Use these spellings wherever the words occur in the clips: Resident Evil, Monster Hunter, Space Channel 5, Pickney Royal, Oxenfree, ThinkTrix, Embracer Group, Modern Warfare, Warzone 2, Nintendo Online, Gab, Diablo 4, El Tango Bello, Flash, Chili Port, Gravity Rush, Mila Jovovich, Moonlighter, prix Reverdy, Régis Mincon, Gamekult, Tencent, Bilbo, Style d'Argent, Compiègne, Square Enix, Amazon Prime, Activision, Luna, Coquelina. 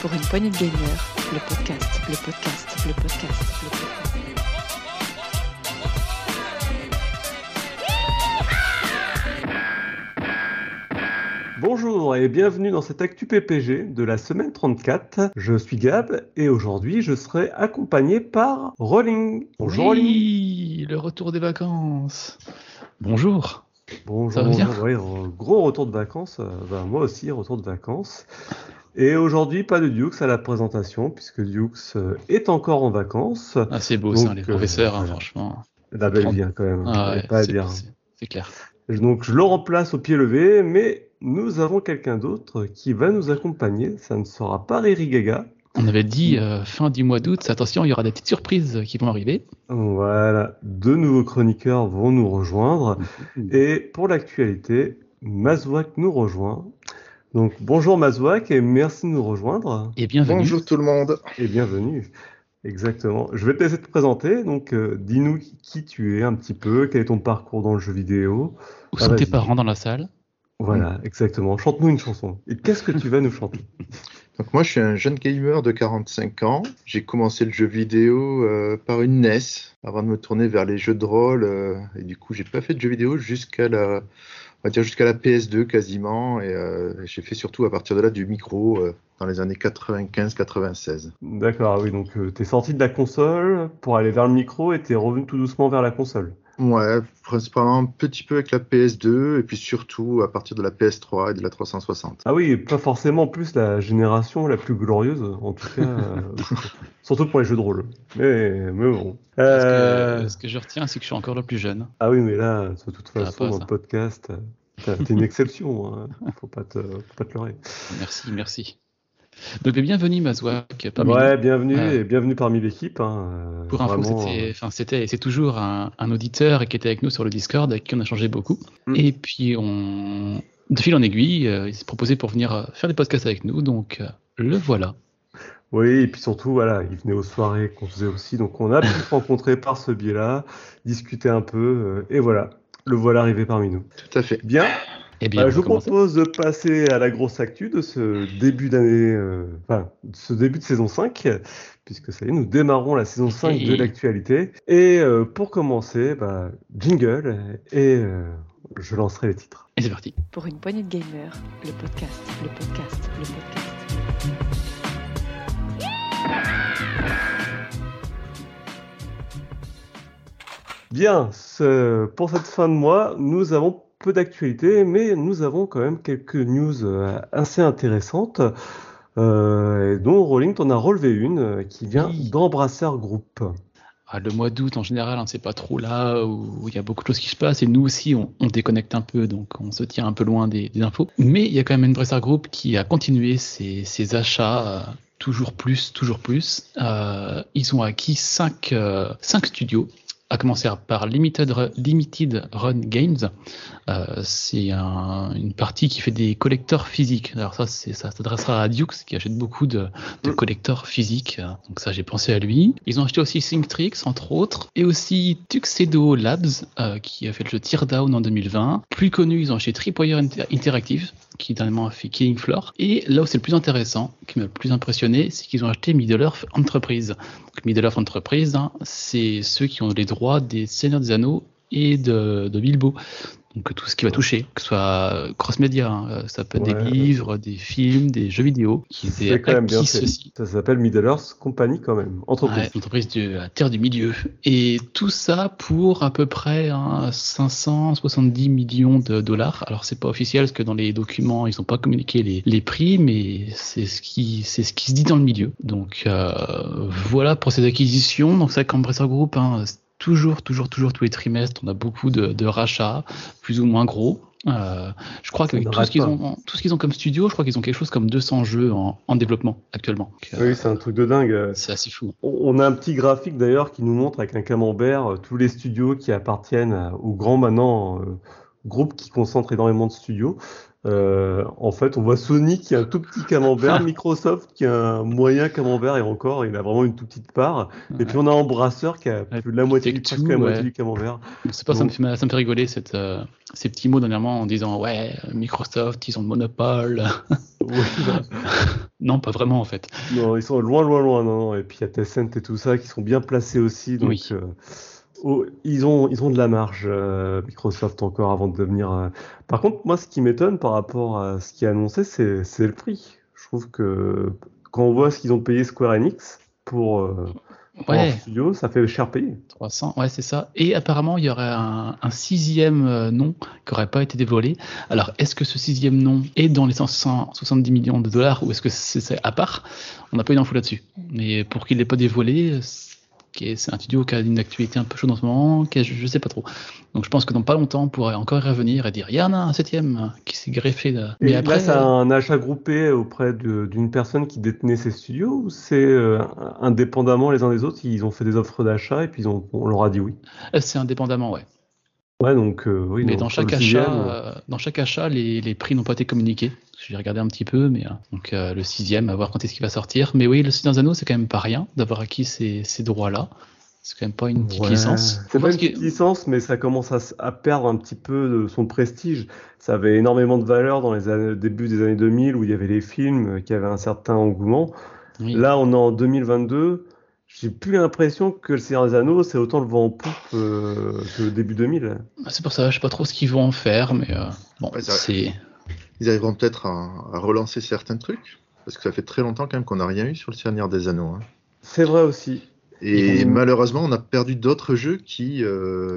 pour une poignée de gamers, le podcast. Bonjour et bienvenue dans cette Actu PPG de la semaine 34. Je suis Gab et aujourd'hui je serai accompagné par Rolling. Bonjour Rolling. Oui, le retour des vacances. Bonjour. Bonjour. Ouais, gros retour de vacances. Moi aussi, retour de vacances. Et aujourd'hui, pas de Dukes à la présentation puisque Dukes est encore en vacances. Ah, c'est beau. Donc, ça, les professeurs, franchement. La belle vie quand même. Ah, ouais, pas à dire. C'est clair. Donc je le remplace au pied levé, mais nous avons quelqu'un d'autre qui va nous accompagner. Ça ne sera pas Riri Gaga. On avait dit fin du mois d'août, attention, il y aura des petites surprises qui vont arriver. Voilà, deux nouveaux chroniqueurs vont nous rejoindre. Et pour l'actualité, Mazwak nous rejoint. Donc bonjour Mazwak et merci de nous rejoindre. Et bienvenue. Bonjour tout le monde. Et bienvenue. Exactement. Je vais te laisser te présenter. Donc, dis-nous qui tu es un petit peu, quel est ton parcours dans le jeu vidéo. Où sont tes parents dans la salle ? Voilà, exactement. Chante-nous une chanson. Et qu'est-ce que tu vas nous chanter ? Donc moi, je suis un jeune gamer de 45 ans. J'ai commencé le jeu vidéo par une NES, avant de me tourner vers les jeux de rôle. Et du coup, j'ai pas fait de jeux vidéo jusqu'à la PS2 quasiment. Et j'ai fait surtout à partir de là du micro. Dans les années 95-96. D'accord, oui, donc t'es sorti de la console pour aller vers le micro et t'es revenu tout doucement vers la console. Ouais, principalement un petit peu avec la PS2 et puis surtout à partir de la PS3 et de la 360. Ah oui, pas forcément plus la génération la plus glorieuse, en tout cas, surtout pour les jeux de rôle. Mais bon. Ce que je retiens, c'est que je suis encore le plus jeune. Ah oui, mais là, de toute façon, dans le podcast, t'es une exception, hein. Faut pas te leurrer. Merci. Donc bienvenue Mazwak. Et bienvenue parmi l'équipe. Hein, pour info, c'est toujours un auditeur qui était avec nous sur le Discord, avec qui on a changé beaucoup. Et puis de fil en aiguille, il s'est proposé pour venir faire des podcasts avec nous, donc le voilà. Oui, et puis surtout, voilà, il venait aux soirées qu'on faisait aussi, donc on a pu se rencontrer par ce biais-là, discuter un peu, et voilà, le voilà arrivé parmi nous. Tout à fait. Bien. Je vous propose de passer à la grosse actu de ce début d'année, ce début de saison 5, puisque ça y est, nous démarrons la saison 5 de l'actualité. Et pour commencer, jingle, et je lancerai les titres. Et c'est parti. Pour une poignée de gamers, le podcast. Bien, pour cette fin de mois, nous avons peu d'actualité, mais nous avons quand même quelques news assez intéressantes, dont Rolling t'en a relevé une qui vient d'Embracer Group. Ah, le mois d'août en général, c'est pas trop là où il y a beaucoup de choses qui se passent et nous aussi on déconnecte un peu, donc on se tient un peu loin des infos. Mais il y a quand même Embracer Group qui a continué ses achats. Toujours plus. Ils ont acquis 5 studios. À commencer par Limited Run Games, c'est une partie qui fait des collecteurs physiques. Alors ça s'adressera à Dukes qui achète beaucoup de collecteurs physiques. Donc ça, j'ai pensé à lui. Ils ont acheté aussi ThinkTrix entre autres, et aussi Tuxedo Labs qui a fait le jeu Teardown en 2020. Plus connu, ils ont acheté Tripwire Interactive qui dernièrement a fait Killing Floor. Et là où c'est le plus intéressant, qui m'a le plus impressionné, c'est qu'ils ont acheté Middle-earth Enterprise. Donc Middle-earth Enterprise, c'est ceux qui ont les droits des Seigneur des Anneaux et de Bilbo. Donc tout ce qui va toucher, que ce soit cross média, ça peut être des livres, des films, des jeux vidéo. C'est quand même bien fait. Ça s'appelle Middle-earth Company quand même, entreprise. Ouais, entreprise de la Terre du Milieu. Et tout ça pour à peu près 570 millions de $. Alors c'est pas officiel parce que dans les documents ils n'ont pas communiqué les prix, mais c'est ce qui se dit dans le milieu. Donc voilà pour ces acquisitions. Donc ça, Embracer Group. Toujours, tous les trimestres, on a beaucoup de rachats, plus ou moins gros. Je crois qu'avec tout ce qu'ils ont comme studio, je crois qu'ils ont quelque chose comme 200 jeux en développement actuellement. Oui, c'est un truc de dingue. C'est assez fou. On a un petit graphique d'ailleurs qui nous montre avec un camembert tous les studios qui appartiennent au grand maintenant groupe qui concentre énormément de studios. En fait, on voit Sony qui a un tout petit camembert, Microsoft qui a un moyen camembert et encore, il a vraiment une toute petite part. Ouais. Et puis on a Embracer qui a plus de la moitié, presque la moitié du camembert. C'est pas donc... ça me fait rigoler ces petits mots dernièrement en disant Microsoft, ils ont le monopole. Non, pas vraiment en fait. Non, ils sont loin. Non. Et puis il y a Tencent et tout ça qui sont bien placés aussi. Donc, oui. Ils ont de la marge, Microsoft, encore avant de devenir... Par contre, moi, ce qui m'étonne par rapport à ce qui est annoncé, c'est le prix. Je trouve que quand on voit ce qu'ils ont payé Square Enix pour leur studio, ça fait cher payé. 300, ouais, c'est ça. Et apparemment, il y aurait un sixième nom qui n'aurait pas été dévoilé. Alors, est-ce que ce sixième nom est dans les 170 millions de dollars ou est-ce que c'est à part ? On n'a pas eu d'infos là-dessus. Mais pour qu'il ne l'ait pas dévoilé... C'est un studio qui a une actualité un peu chaude en ce moment, je ne sais pas trop. Donc je pense que dans pas longtemps, on pourrait encore revenir et dire il y en a un septième qui s'est greffé. Là. Mais et après, là, c'est un achat groupé auprès d'une personne qui détenait ces studios ou c'est indépendamment les uns des autres, ils ont fait des offres d'achat et puis on leur a dit oui. C'est indépendamment, ouais. Ouais, donc oui. Mais dans chaque achat, les prix n'ont pas été communiqués. J'ai regardé un petit peu, mais donc le sixième, à voir quand est-ce qu'il va sortir. Mais oui, le Seigneur des Anneaux, c'est quand même pas rien d'avoir acquis ces droits-là. C'est quand même pas une petite licence. C'est pas une petite licence, mais ça commence à perdre un petit peu de son prestige. Ça avait énormément de valeur dans les débuts des années 2000 où il y avait les films qui avaient un certain engouement. Oui. Là, on est en 2022. J'ai plus l'impression que le Seigneur des Anneaux, c'est autant le vent en poupe que le début 2000. C'est pour ça, je sais pas trop ce qu'ils vont en faire, mais bon, ouais, c'est... Ils arriveront peut-être à relancer certains trucs, parce que ça fait très longtemps quand même qu'on n'a rien eu sur le Seigneur des Anneaux. Hein. C'est vrai aussi. Et malheureusement, on a perdu d'autres jeux qui,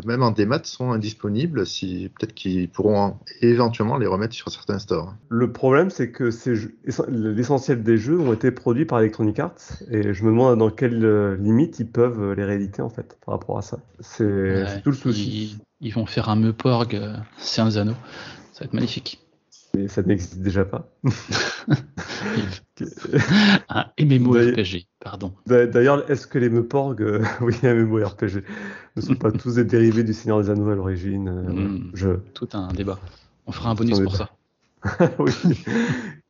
même en démat, sont indisponibles. Peut-être qu'ils pourront éventuellement les remettre sur certains stores. Le problème, c'est que l'essentiel des jeux ont été produits par Electronic Arts. Et je me demande dans quelles limites ils peuvent les rééditer, en fait, par rapport à ça. C'est tout le souci. Ils vont faire un Meuporg, Seigneur des Anneaux. Ça va être magnifique. Et ça n'existe déjà pas. Un MMORPG, pardon. D'ailleurs, est-ce que les Meuporg, oui, un MMORPG, ne sont pas tous des dérivés du Seigneur des Anneaux à l'origine Tout un débat. On fera un bonus pour ça. Oui,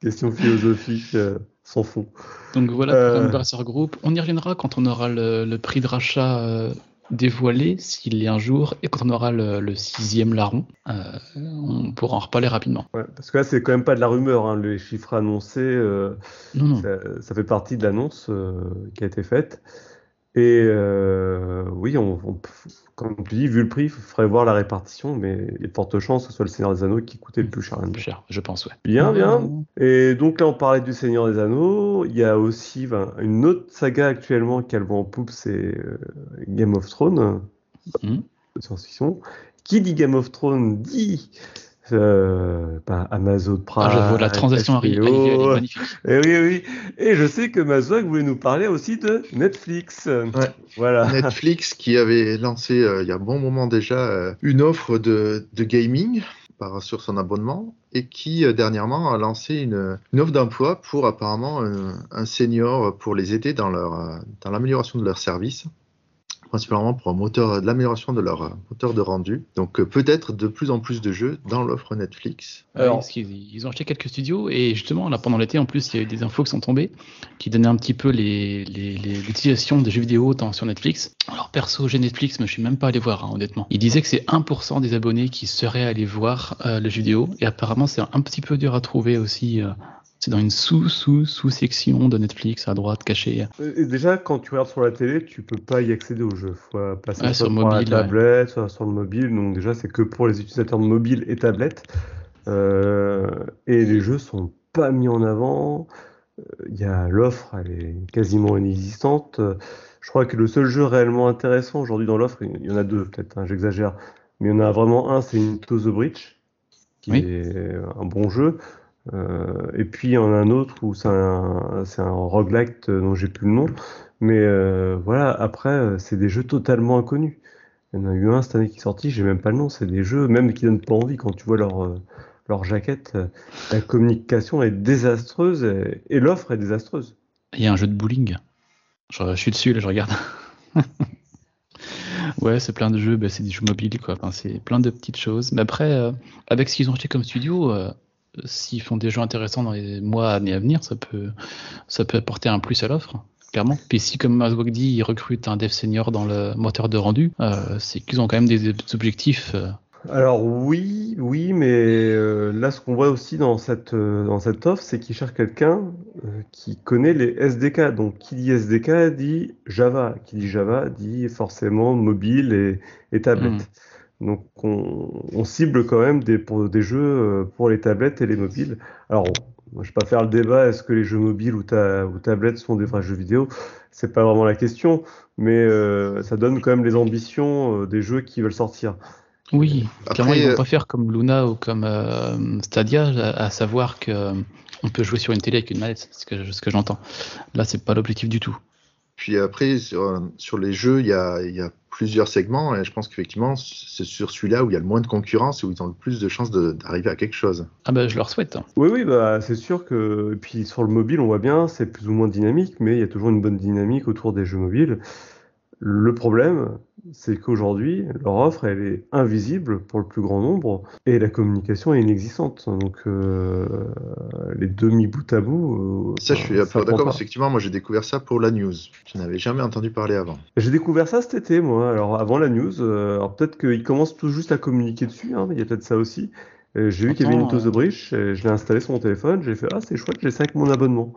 question philosophique sans fond. Donc voilà, pour Embracer Group, on y reviendra quand on aura le prix de rachat dévoilé, s'il y a un jour, et quand on aura le sixième larron, on pourra en reparler rapidement. Ouais, parce que là, c'est quand même pas de la rumeur, hein, les chiffres annoncés, non. Ça fait partie de l'annonce qui a été faite. Et oui, comme tu dis, vu le prix, il faudrait voir la répartition, mais il y a de fortes chances que ce soit le Seigneur des Anneaux qui coûtait le plus cher. Le plus cher, je pense, ouais. Bien. Et donc là, on parlait du Seigneur des Anneaux. Il y a aussi une autre saga actuellement qu'elle voit en poupe, c'est Game of Thrones, science-fiction. Qui dit Game of Thrones dit... Amazon Prime. Ah, je vois la transaction arriver, elle est magnifique. Et oui. Et je sais que Mazwak voulait nous parler aussi de Netflix. Ouais. Voilà. Netflix qui avait lancé il y a un bon moment déjà une offre de gaming sur son abonnement et qui dernièrement a lancé une offre d'emploi pour apparemment un senior pour les aider dans l'amélioration de leurs services. Principalement pour l'amélioration de leur moteur de rendu. Donc peut-être de plus en plus de jeux dans l'offre Netflix. Alors, parce qu'ils ont acheté quelques studios et justement là pendant l'été en plus il y a eu des infos qui sont tombées qui donnaient un petit peu l'utilisation des jeux vidéo sur Netflix. Alors perso j'ai Netflix mais je suis même pas allé voir honnêtement. Ils disaient que c'est 1% des abonnés qui seraient allés voir les jeux vidéo et apparemment c'est un petit peu dur à trouver aussi. C'est dans une sous-section de Netflix, à droite, cachée. Et déjà, quand tu regardes sur la télé, tu ne peux pas y accéder au jeu. Il faut passer soit sur mobile, la tablette, soit sur le mobile. Donc déjà, c'est que pour les utilisateurs de mobile et tablette. Et les jeux ne sont pas mis en avant. L'offre, elle est quasiment inexistante. Je crois que le seul jeu réellement intéressant aujourd'hui dans l'offre, il y en a deux peut-être, j'exagère. Mais il y en a vraiment un, c'est Into the Breach, qui est un bon jeu. Et puis il y en a un autre où c'est un roguelite dont j'ai plus le nom, mais voilà, après c'est des jeux totalement inconnus. Il y en a eu un cette année qui est sorti, j'ai même pas le nom, c'est des jeux même qui donnent pas envie quand tu vois leur jaquette. La communication est désastreuse et l'offre est désastreuse. Il y a un jeu de bowling, je suis dessus là, je regarde. Ouais, c'est plein de jeux, c'est des jeux mobiles quoi. Enfin, c'est plein de petites choses, mais après avec ce qu'ils ont acheté comme studio s'ils font des jeux intéressants dans les mois, années à venir, ça peut apporter un plus à l'offre, clairement. Puis si, comme Mazwak dit, ils recrutent un dev senior dans le moteur de rendu, c'est qu'ils ont quand même des objectifs. Alors oui, mais là, ce qu'on voit aussi dans cette offre, c'est qu'ils cherchent quelqu'un qui connaît les SDK. Donc, qui dit SDK dit Java. Qui dit Java dit forcément mobile et tablette. Mmh. Donc, on cible quand même des jeux pour les tablettes et les mobiles. Alors, moi, je ne vais pas faire le débat, est-ce que les jeux mobiles ou tablettes sont des vrais jeux vidéo ? Ce n'est pas vraiment la question, mais ça donne quand même les ambitions des jeux qui veulent sortir. Oui, clairement, ils ne vont pas faire comme Luna ou comme Stadia, à savoir qu'on peut jouer sur une télé avec une manette, c'est ce que j'entends. Là, ce n'est pas l'objectif du tout. Puis après, sur les jeux, il y a plusieurs segments, et je pense qu'effectivement, c'est sur celui-là où il y a le moins de concurrence et où ils ont le plus de chances d'arriver à quelque chose. Ah ben, je leur souhaite. Oui, bah, c'est sûr que... Et puis sur le mobile, on voit bien, c'est plus ou moins dynamique, mais il y a toujours une bonne dynamique autour des jeux mobiles. Le problème, c'est qu'aujourd'hui, leur offre, elle est invisible pour le plus grand nombre et la communication est inexistante. Donc, les deux mis bout à bout... Ça, je suis d'accord. Effectivement, moi, j'ai découvert ça pour la news. Je n'avais jamais entendu parler avant. J'ai découvert ça cet été, moi. Alors, avant la news, alors peut-être qu'ils commencent tout juste à communiquer dessus, hein, mais il y a peut-être ça aussi. Et j'ai vu qu'il y avait Into the Breach, et je l'ai installé sur mon téléphone, j'ai fait « Ah, c'est chouette, j'ai ça avec mon abonnement. »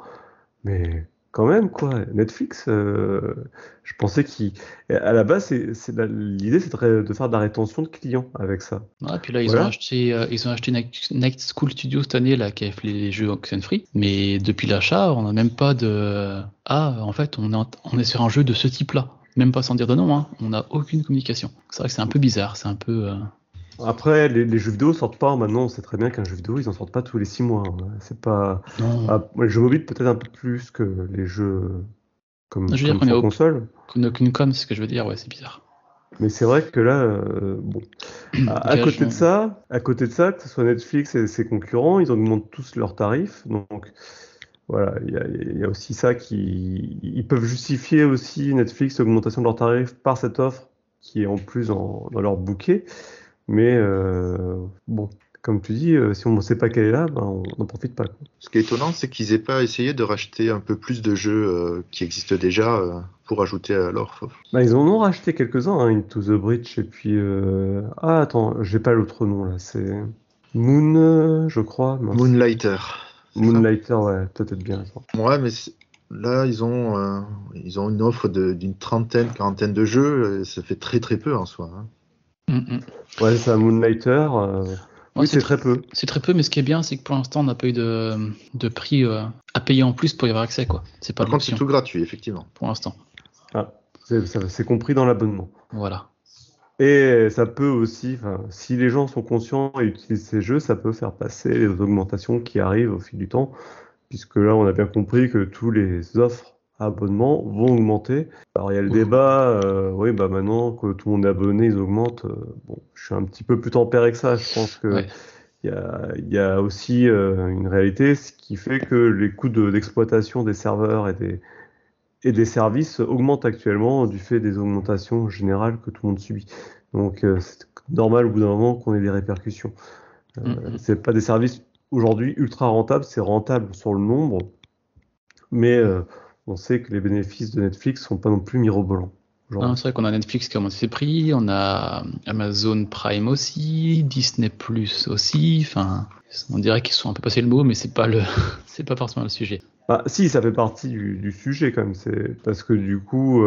Mais... Quand même, quoi. Netflix, je pensais qu'à la base, l'idée, c'est de faire de la rétention de clients avec ça. Ah, puis là, ils ont acheté Next School Studio cette année, là, qui a fait les jeux Oxenfree. Mais depuis l'achat, on n'a même pas de... Ah, en fait, on est sur un jeu de ce type-là. Même pas sans dire de nom, hein. On n'a aucune communication. C'est vrai que c'est un peu bizarre, c'est un peu... Après, les jeux vidéo sortent pas maintenant. On sait très bien qu'un jeu vidéo, ils en sortent pas tous les 6 mois. C'est pas les jeux mobiles peut-être un peu plus que les jeux comme sur console. On n'a aucune com, c'est ce que je veux dire. Ouais, c'est bizarre. Mais c'est vrai que là, bon. À côté de ça, que ce soit Netflix et ses concurrents, ils augmentent tous leurs tarifs. Donc voilà, il y a aussi ça qui ils peuvent justifier aussi Netflix l'augmentation de leurs tarifs par cette offre qui est en plus dans leur bouquet. Mais bon, comme tu dis, si on ne sait pas quelle est là, ben on n'en profite pas. Ce qui est étonnant, c'est qu'ils n'aient pas essayé de racheter un peu plus de jeux qui existent déjà pour ajouter à l'offre. Bah, ils en ont racheté quelques-uns, hein, Into the Breach, et puis... Ah, attends, j'ai pas l'autre nom, là, c'est... je crois. Non, Moonlighter. Moonlighter, ouais, peut-être bien. Ça. Ouais, mais... Là, ils ont une offre d'une quarantaine de jeux, et ça fait très très peu en soi, hein. Mm-mm. Ouais, c'est un Moonlighter. Ouais, oui, c'est très peu. C'est très peu, mais ce qui est bien, c'est que pour l'instant, on n'a pas eu de prix à payer en plus pour y avoir accès, quoi. C'est pas. Par contre, c'est tout gratuit, effectivement. Pour l'instant. Ah, c'est compris dans l'abonnement. Voilà. Et ça peut aussi, si les gens sont conscients et utilisent ces jeux, ça peut faire passer les augmentations qui arrivent au fil du temps, puisque là, on a bien compris que tous les offres abonnements vont augmenter. Alors il y a le débat, oui, bah maintenant que tout le monde est abonné, ils augmentent. Bon, je suis un petit peu plus tempéré que ça. Je pense que il y a aussi une réalité, ce qui fait que les coûts d'exploitation des serveurs et des services augmentent actuellement du fait des augmentations générales que tout le monde subit. Donc c'est normal au bout d'un moment qu'on ait des répercussions. C'est pas des services aujourd'hui ultra rentables, c'est rentable sur le nombre, mais on sait que les bénéfices de Netflix ne sont pas non plus mirobolants. Ah, c'est vrai qu'on a Netflix qui a monté ses prix, on a Amazon Prime aussi, Disney Plus aussi. Enfin, on dirait qu'ils sont un peu passés le mot, mais c'est pas forcément le sujet. Bah, si, ça fait partie du sujet quand même. C'est parce que du coup,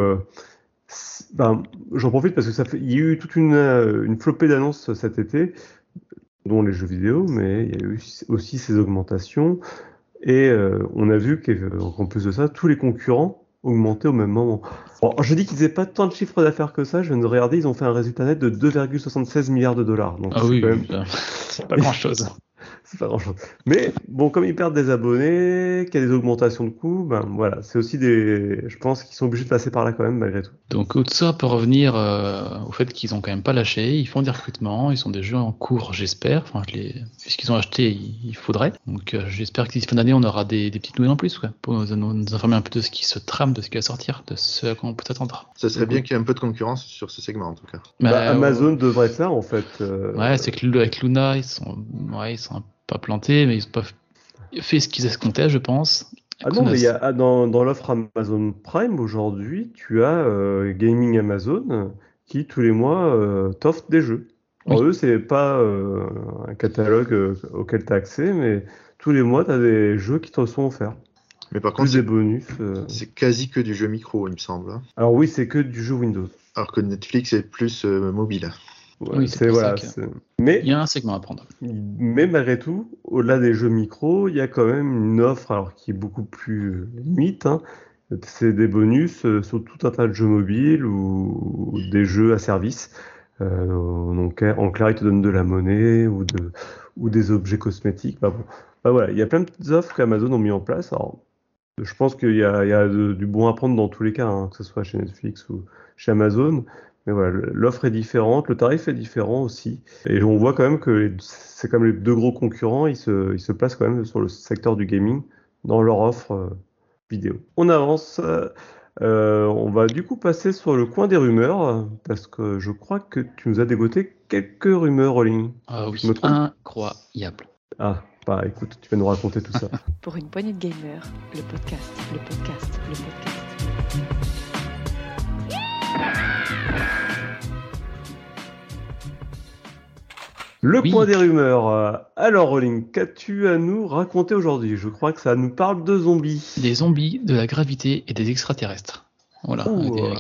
j'en profite parce que il y a eu toute une flopée d'annonces cet été, dont les jeux vidéo, mais il y a eu aussi ces augmentations. Et on a vu qu'en plus de ça, tous les concurrents augmentaient au même moment. Alors, je dis qu'ils n'avaient pas tant de chiffres d'affaires que ça. Je viens de regarder, ils ont fait un résultat net de 2,76 milliards de dollars. Donc, ah oui, même... c'est pas grand-chose. C'est pas grand-chose. Mais bon, comme ils perdent des abonnés, qu'il y a des augmentations de coûts, ben voilà, c'est aussi des... Je pense qu'ils sont obligés de passer par là quand même, malgré tout. Donc, tout ça peut revenir au fait qu'ils n'ont quand même pas lâché. Ils font des recrutements, ils sont des jeux en cours, j'espère. Enfin, puisqu'ils ont acheté, il faudrait. Donc, j'espère que d'ici fin d'année, on aura des petites nouvelles en plus, quoi, pour nous informer un peu de ce qui se trame, de ce qui va sortir, de ce à quoi on peut s'attendre. Ça serait bien qu'il y ait un peu de concurrence sur ce segment, en tout cas. Bah, Amazon devrait être là, en fait. Ouais, c'est que avec Luna, ils sont pas plantés, mais ils n'ont pas fait ce qu'ils escomptaient, je pense. Ah non, mais il y a dans l'offre Amazon Prime aujourd'hui, tu as Gaming Amazon qui tous les mois t'offre des jeux. Alors, eux, c'est pas un catalogue auquel tu as accès, mais tous les mois, tu as des jeux qui te sont offerts. Mais par contre, des bonus. C'est quasi que du jeu micro, il me semble. Alors oui, c'est que du jeu Windows. Alors que Netflix est plus mobile. Ouais, oui, c'est voilà. C'est... Mais il y a un segment à prendre. Mais malgré tout, au-delà des jeux micro, il y a quand même une offre, alors qui est beaucoup plus limite. Hein. C'est des bonus sur tout un tas de jeux mobiles ou des jeux à service. Donc en clair, ils te donnent de la monnaie ou des objets cosmétiques. Bah, bon. Bah voilà, il y a plein de petites offres qu'Amazon ont mis en place. Alors, je pense qu'il y a, du bon à prendre dans tous les cas, hein, que ce soit chez Netflix ou chez Amazon. Mais voilà, l'offre est différente, le tarif est différent aussi. Et on voit quand même que c'est comme les deux gros concurrents, ils se placent quand même sur le secteur du gaming dans leur offre vidéo. On avance. On va du coup passer sur le coin des rumeurs, parce que je crois que tu nous as dégoté quelques rumeurs, Rolling. Ah oui, incroyable. Ah, bah écoute, tu vas nous raconter tout ça. Pour une poignée de gamers, le podcast. Coin des rumeurs. Alors, Rolling, qu'as-tu à nous raconter aujourd'hui ? Je crois que ça nous parle de zombies. Des zombies, de la gravité et des extraterrestres. Voilà.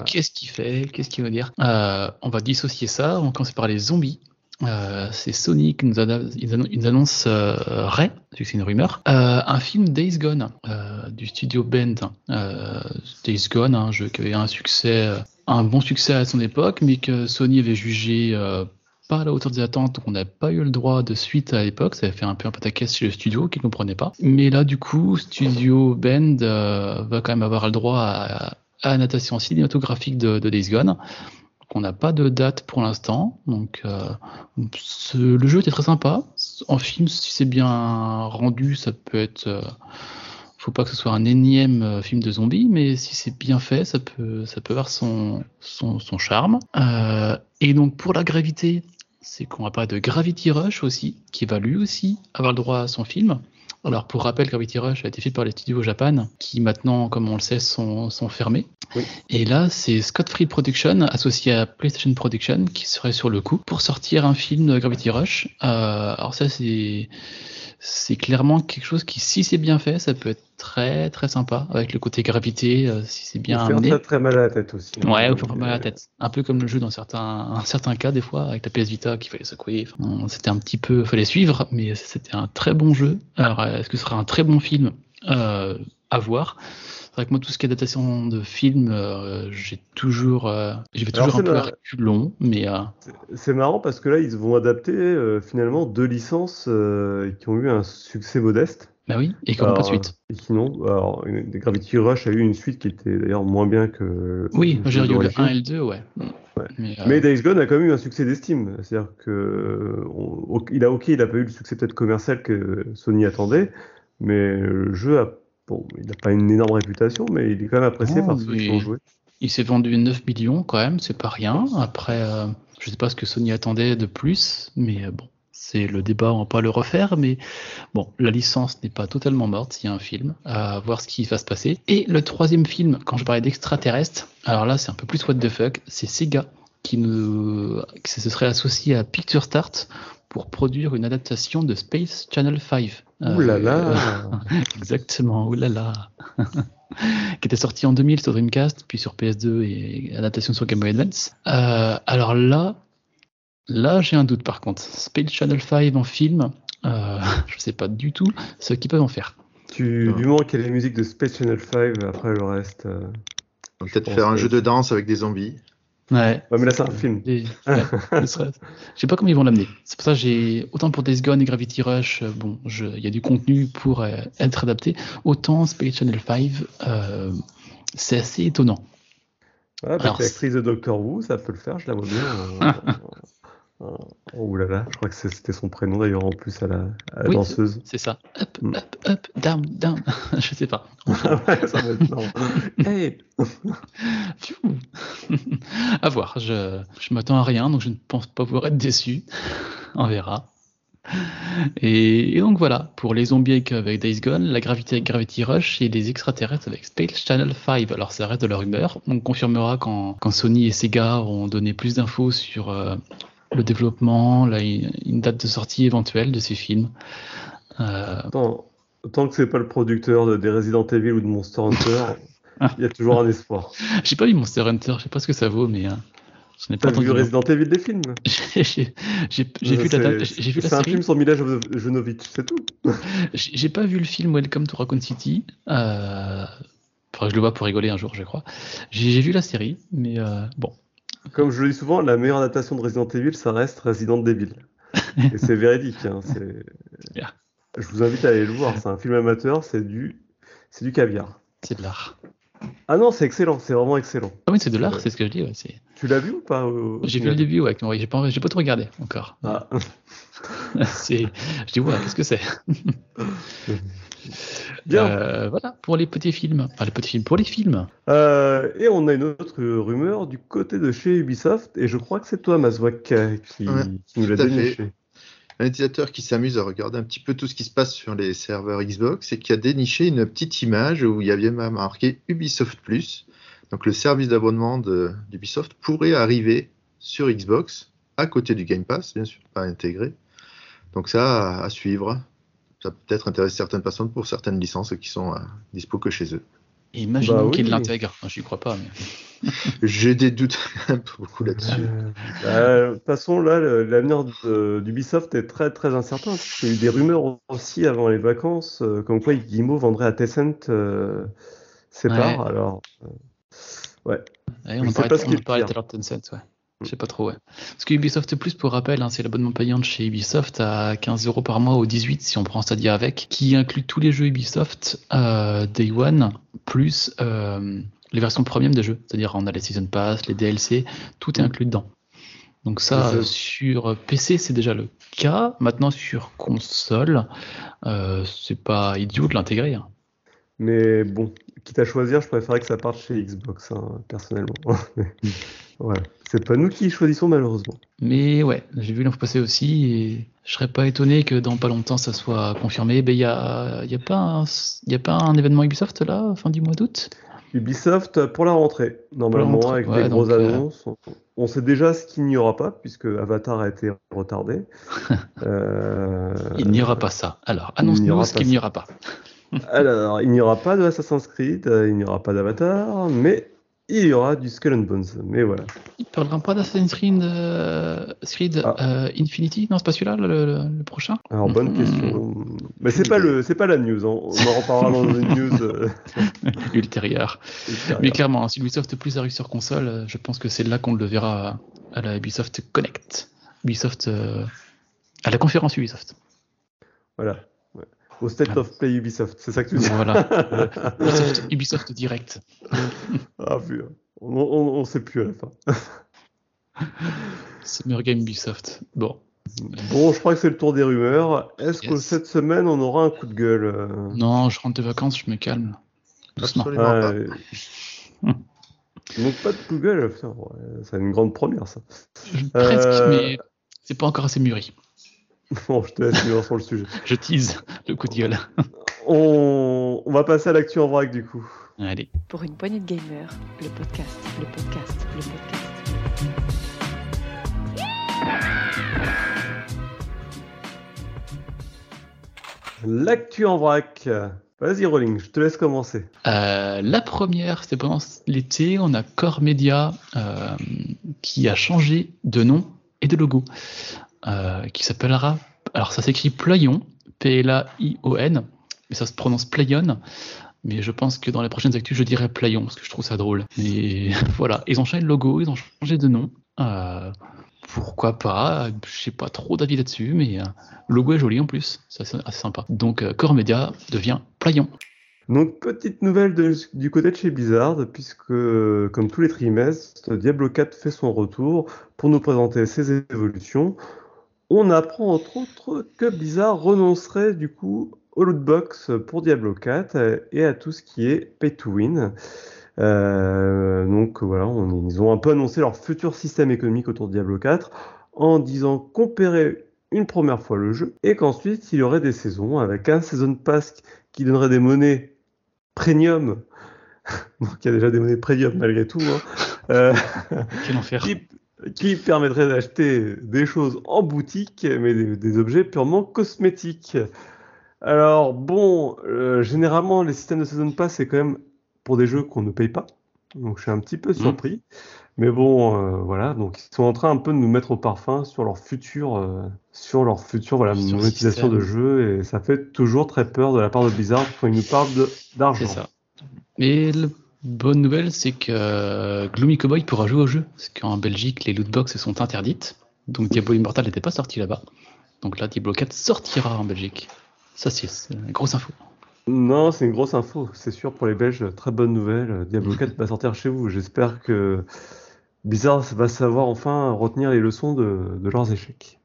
Qu'est-ce qu'il fait ? Qu'est-ce qu'il veut dire ? On va dissocier ça. On va commencer par les zombies. C'est Sony qui nous annonce Ray, c'est une rumeur, un film Days Gone du studio Bend. Days Gone, un jeu qui avait un bon succès à son époque, mais que Sony avait jugé pas à la hauteur des attentes, donc on n'a pas eu le droit de suite à l'époque. Ça avait fait un peu un pataquès chez le studio qui ne comprenait pas. Mais là, du coup, studio Bend va quand même avoir le droit à l'adaptation cinématographique de Days Gone. On n'a pas de date pour l'instant, donc le jeu était très sympa. En film, si c'est bien rendu, ça peut être... faut pas que ce soit un énième film de zombies, mais si c'est bien fait, ça peut avoir son charme. Et donc pour la gravité, c'est qu'on va parler de Gravity Rush aussi, qui va lui aussi avoir le droit à son film. Alors, pour rappel, Gravity Rush a été fait par les studios au Japon, qui maintenant, comme on le sait, sont fermés. Oui. Et là, c'est Scott Free Production, associé à PlayStation Production, qui serait sur le coup pour sortir un film de Gravity Rush. Alors ça, c'est clairement quelque chose qui, si c'est bien fait, ça peut être très, très sympa, avec le côté gravité, si c'est bien amené. Très, très mal à la tête aussi. Ouais, très mal à la tête. Un peu comme le jeu dans un certain cas, des fois, avec la PS Vita, qu'il fallait secouer. Enfin, c'était un petit peu... fallait suivre, mais c'était un très bon jeu. Alors, est-ce que ce sera un très bon film à voir ? C'est vrai que moi, tout ce qui est adaptation de film, un peu plus long. Mais, c'est marrant parce que là, ils vont adapter finalement deux licences qui ont eu un succès modeste. Bah oui, et qui n'ont pas de suite. Alors, Gravity Rush a eu une suite qui était d'ailleurs moins bien que... Oui, j'ai eu le 1 et le 2, ouais. Mais Days Gone a quand même eu un succès d'estime. C'est-à-dire qu'il n'a pas eu le succès peut-être commercial que Sony attendait, mais le jeu a... Bon, il n'a pas une énorme réputation, mais il est quand même apprécié par ceux qui ont joué. Il s'est vendu 9 millions quand même, c'est pas rien. Après, je ne sais pas ce que Sony attendait de plus, mais bon, c'est le débat, on ne va pas le refaire. Mais bon, la licence n'est pas totalement morte, s'il y a un film, à voir ce qui va se passer. Et le troisième film, quand je parlais d'extraterrestre, alors là c'est un peu plus what the fuck, c'est Sega qui se serait associé à Picture Start pour produire une adaptation de Space Channel 5. Exactement, oulala. Qui était sorti en 2000 sur Dreamcast, puis sur PS2 et adaptation sur Game Boy Advance. Alors là j'ai un doute par contre. Space Channel 5 en film, je sais pas du tout ce qu'ils peuvent en faire. Du moment qu'il y a les musiques de Space Channel 5, après le reste... On peut peut-être faire un jeu de danse avec des zombies. Ouais, mais là c'est un film. Je sais pas comment ils vont l'amener. C'est pour ça que autant pour Days Gone et Gravity Rush, bon, il y a du contenu pour être adapté. Autant Space Channel 5, c'est assez étonnant. Ouais, parce que l'actrice de Doctor Who, ça peut le faire, je la vois bien. Je crois que c'était son prénom d'ailleurs en plus à la danseuse. C'est ça. Up, up, up, down, down. Je sais pas. Ça va être marrant. Hey. À voir. Je m'attends à rien, donc je ne pense pas pouvoir être déçu. On verra. Et donc voilà, pour les zombies avec Days Gone, la gravité avec Gravity Rush et les extraterrestres avec Space Channel 5. Alors ça reste de leur humeur. On confirmera quand Sony et Sega ont donné plus d'infos sur le développement, une date de sortie éventuelle de ces films. Tant que c'est pas le producteur des Resident Evil ou de Monster Hunter, il y a toujours un espoir. J'ai pas vu Monster Hunter, je sais pas ce que ça vaut, mais je n'ai pas vu Resident Evil des films. J'ai vu la série. C'est un film sans Mila Jovovich, c'est tout. J'ai pas vu le film Welcome to Raccoon City. Je le vois pour rigoler un jour, je crois. J'ai vu la série, mais bon. Comme je le dis souvent, la meilleure adaptation de Resident Evil, ça reste Resident Evil. Et c'est véridique. C'est... Je vous invite à aller le voir. C'est un film amateur, c'est du caviar. C'est de l'art. Ah non, c'est excellent, c'est vraiment excellent. Ah oui, c'est de l'art, c'est ce que je dis. Ouais, tu l'as vu ou pas J'ai vu le début, ouais. Non, j'ai pas tout regardé encore. Ah. Je dis, ouais, qu'est-ce que c'est? Bien. Voilà, pour les petits films. Enfin, les petits films, pour les films. Et on a une autre rumeur du côté de chez Ubisoft, et je crois que c'est toi, Mazwak, qui nous l'a déniché. Un utilisateur qui s'amuse à regarder un petit peu tout ce qui se passe sur les serveurs Xbox et qui a déniché une petite image où il y avait même marqué Ubisoft Plus. Donc le service d'abonnement d'Ubisoft pourrait arriver sur Xbox, à côté du Game Pass, bien sûr, pas intégré. Donc ça, à suivre. Ça peut-être intéresse certaines personnes pour certaines licences qui sont dispo que chez eux. Imaginons qu'ils l'intègrent. Enfin, je n'y crois pas. Mais... J'ai des doutes beaucoup là-dessus. De toute façon, là, l'avenir d'Ubisoft est très, très incertain. Il y a eu des rumeurs aussi avant les vacances, comme quoi Guillemot vendrait à Tencent Sépar. Alors, on en parlait tout à l'heure de Tencent, ouais. Je sais pas trop, ouais. Parce que Ubisoft Plus, pour rappel, c'est l'abonnement payant de chez Ubisoft à 15€ par mois ou 18 si on prend Stadia avec, qui inclut tous les jeux Ubisoft Day One, plus les versions premium des jeux. C'est-à-dire, on a les Season Pass, les DLC, tout est inclus dedans. Donc ça, sur PC, c'est déjà le cas. Maintenant, sur console, c'est pas idiot de l'intégrer. Hein. Mais bon, quitte à choisir, je préférerais que ça parte chez Xbox, personnellement. Voilà. C'est pas nous qui choisissons, malheureusement. Mais ouais, j'ai vu l'info passer aussi, et je serais pas étonné que dans pas longtemps ça soit confirmé. Ben, y a pas un événement Ubisoft, là, fin du mois d'août ? Ubisoft pour la rentrée, normalement, avec des grosses annonces. On sait déjà ce qu'il n'y aura pas, puisque Avatar a été retardé. Il n'y aura pas ça. Alors, annonce-nous ce qu'il n'y aura pas. Alors, il n'y aura pas de Assassin's Creed, il n'y aura pas d'Avatar, mais il y aura du Skull and Bones. Mais voilà. Il ne parlera pas d'Assassin's Creed, Infinity ? Non, c'est pas celui-là, le prochain ? Alors, bonne question. Mais c'est pas la news. On en reparlera dans une news ultérieure. Mais clairement, si Ubisoft Plus arrive sur console, je pense que c'est là qu'on le verra à la Ubisoft Connect. À la conférence Ubisoft. Voilà. Au State of Play Ubisoft, c'est ça que tu dis. Voilà. Ubisoft direct. On ne sait plus à la fin. Summer Game Ubisoft. Bon, je crois que c'est le tour des rumeurs. Est-ce que cette semaine, on aura un coup de gueule ? Non, je rentre des vacances, je me calme. Doucement. Absolument pas. Donc pas de coup de gueule, c'est une grande première, ça. Presque, mais c'est pas encore assez mûri. Bon, je te laisse vivre sur le sujet. Je tease le coup de gueule. On va passer à l'actu en vrac, du coup. Allez. Pour une poignée de gamers, le podcast, le podcast, le podcast. L'actu en vrac. Vas-y, Rolling, je te laisse commencer. La première, c'était pendant l'été, on a Core Media qui a changé de nom et de logo. Qui s'appellera, alors ça s'écrit Plaion, P-L-A-I-O-N, mais ça se prononce Plaion, mais je pense que dans les prochaines actus je dirais Plaion, parce que je trouve ça drôle. Et voilà, ils ont changé le logo, ils ont changé de nom, pourquoi pas, je sais pas trop d'avis là-dessus, mais le logo est joli en plus, c'est assez sympa. Donc Core Media devient Plaion. Donc, petite nouvelle du côté de chez Blizzard, puisque, comme tous les trimestres, Diablo 4 fait son retour pour nous présenter ses évolutions. On apprend, entre autres, que Blizzard renoncerait, du coup, au lootbox pour Diablo 4 et à tout ce qui est pay to win. Donc, voilà, ils ont un peu annoncé leur futur système économique autour de Diablo 4 en disant qu'on paierait une première fois le jeu et qu'ensuite, il y aurait des saisons avec un Season Pass qui donnerait des monnaies premium, donc il y a déjà des monnaies premium malgré tout, quel enfer. qui permettrait d'acheter des choses en boutique, mais des objets purement cosmétiques. Alors bon, généralement les systèmes de Season Pass, c'est quand même pour des jeux qu'on ne paye pas. Donc je suis un petit peu surpris. Mais bon, voilà, donc ils sont en train un peu de nous mettre au parfum sur leur futur, voilà, monétisation de jeux, et ça fait toujours très peur de la part de Blizzard quand ils nous parlent d'argent. C'est ça. Et la bonne nouvelle, c'est que Gloomy Cowboy pourra jouer au jeu, parce qu'en Belgique, les lootbox sont interdites, donc Diablo Immortal n'était pas sorti là-bas. Donc là, Diablo 4 sortira en Belgique. Ça, c'est une grosse info. Non, c'est une grosse info, c'est sûr, pour les Belges, très bonne nouvelle. Diablo 4 va sortir chez vous. J'espère que Blizzard va savoir enfin retenir les leçons de leurs échecs.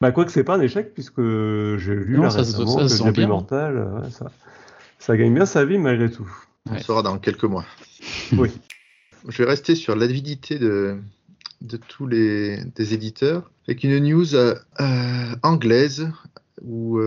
Bah, quoique c'est pas un échec, puisque j'ai lu là récemment que Diablo Immortal, ouais, ça gagne bien sa vie malgré tout. On saura dans quelques mois. Oui. Je vais rester sur l'avidité de tous des éditeurs, avec une news anglaise, où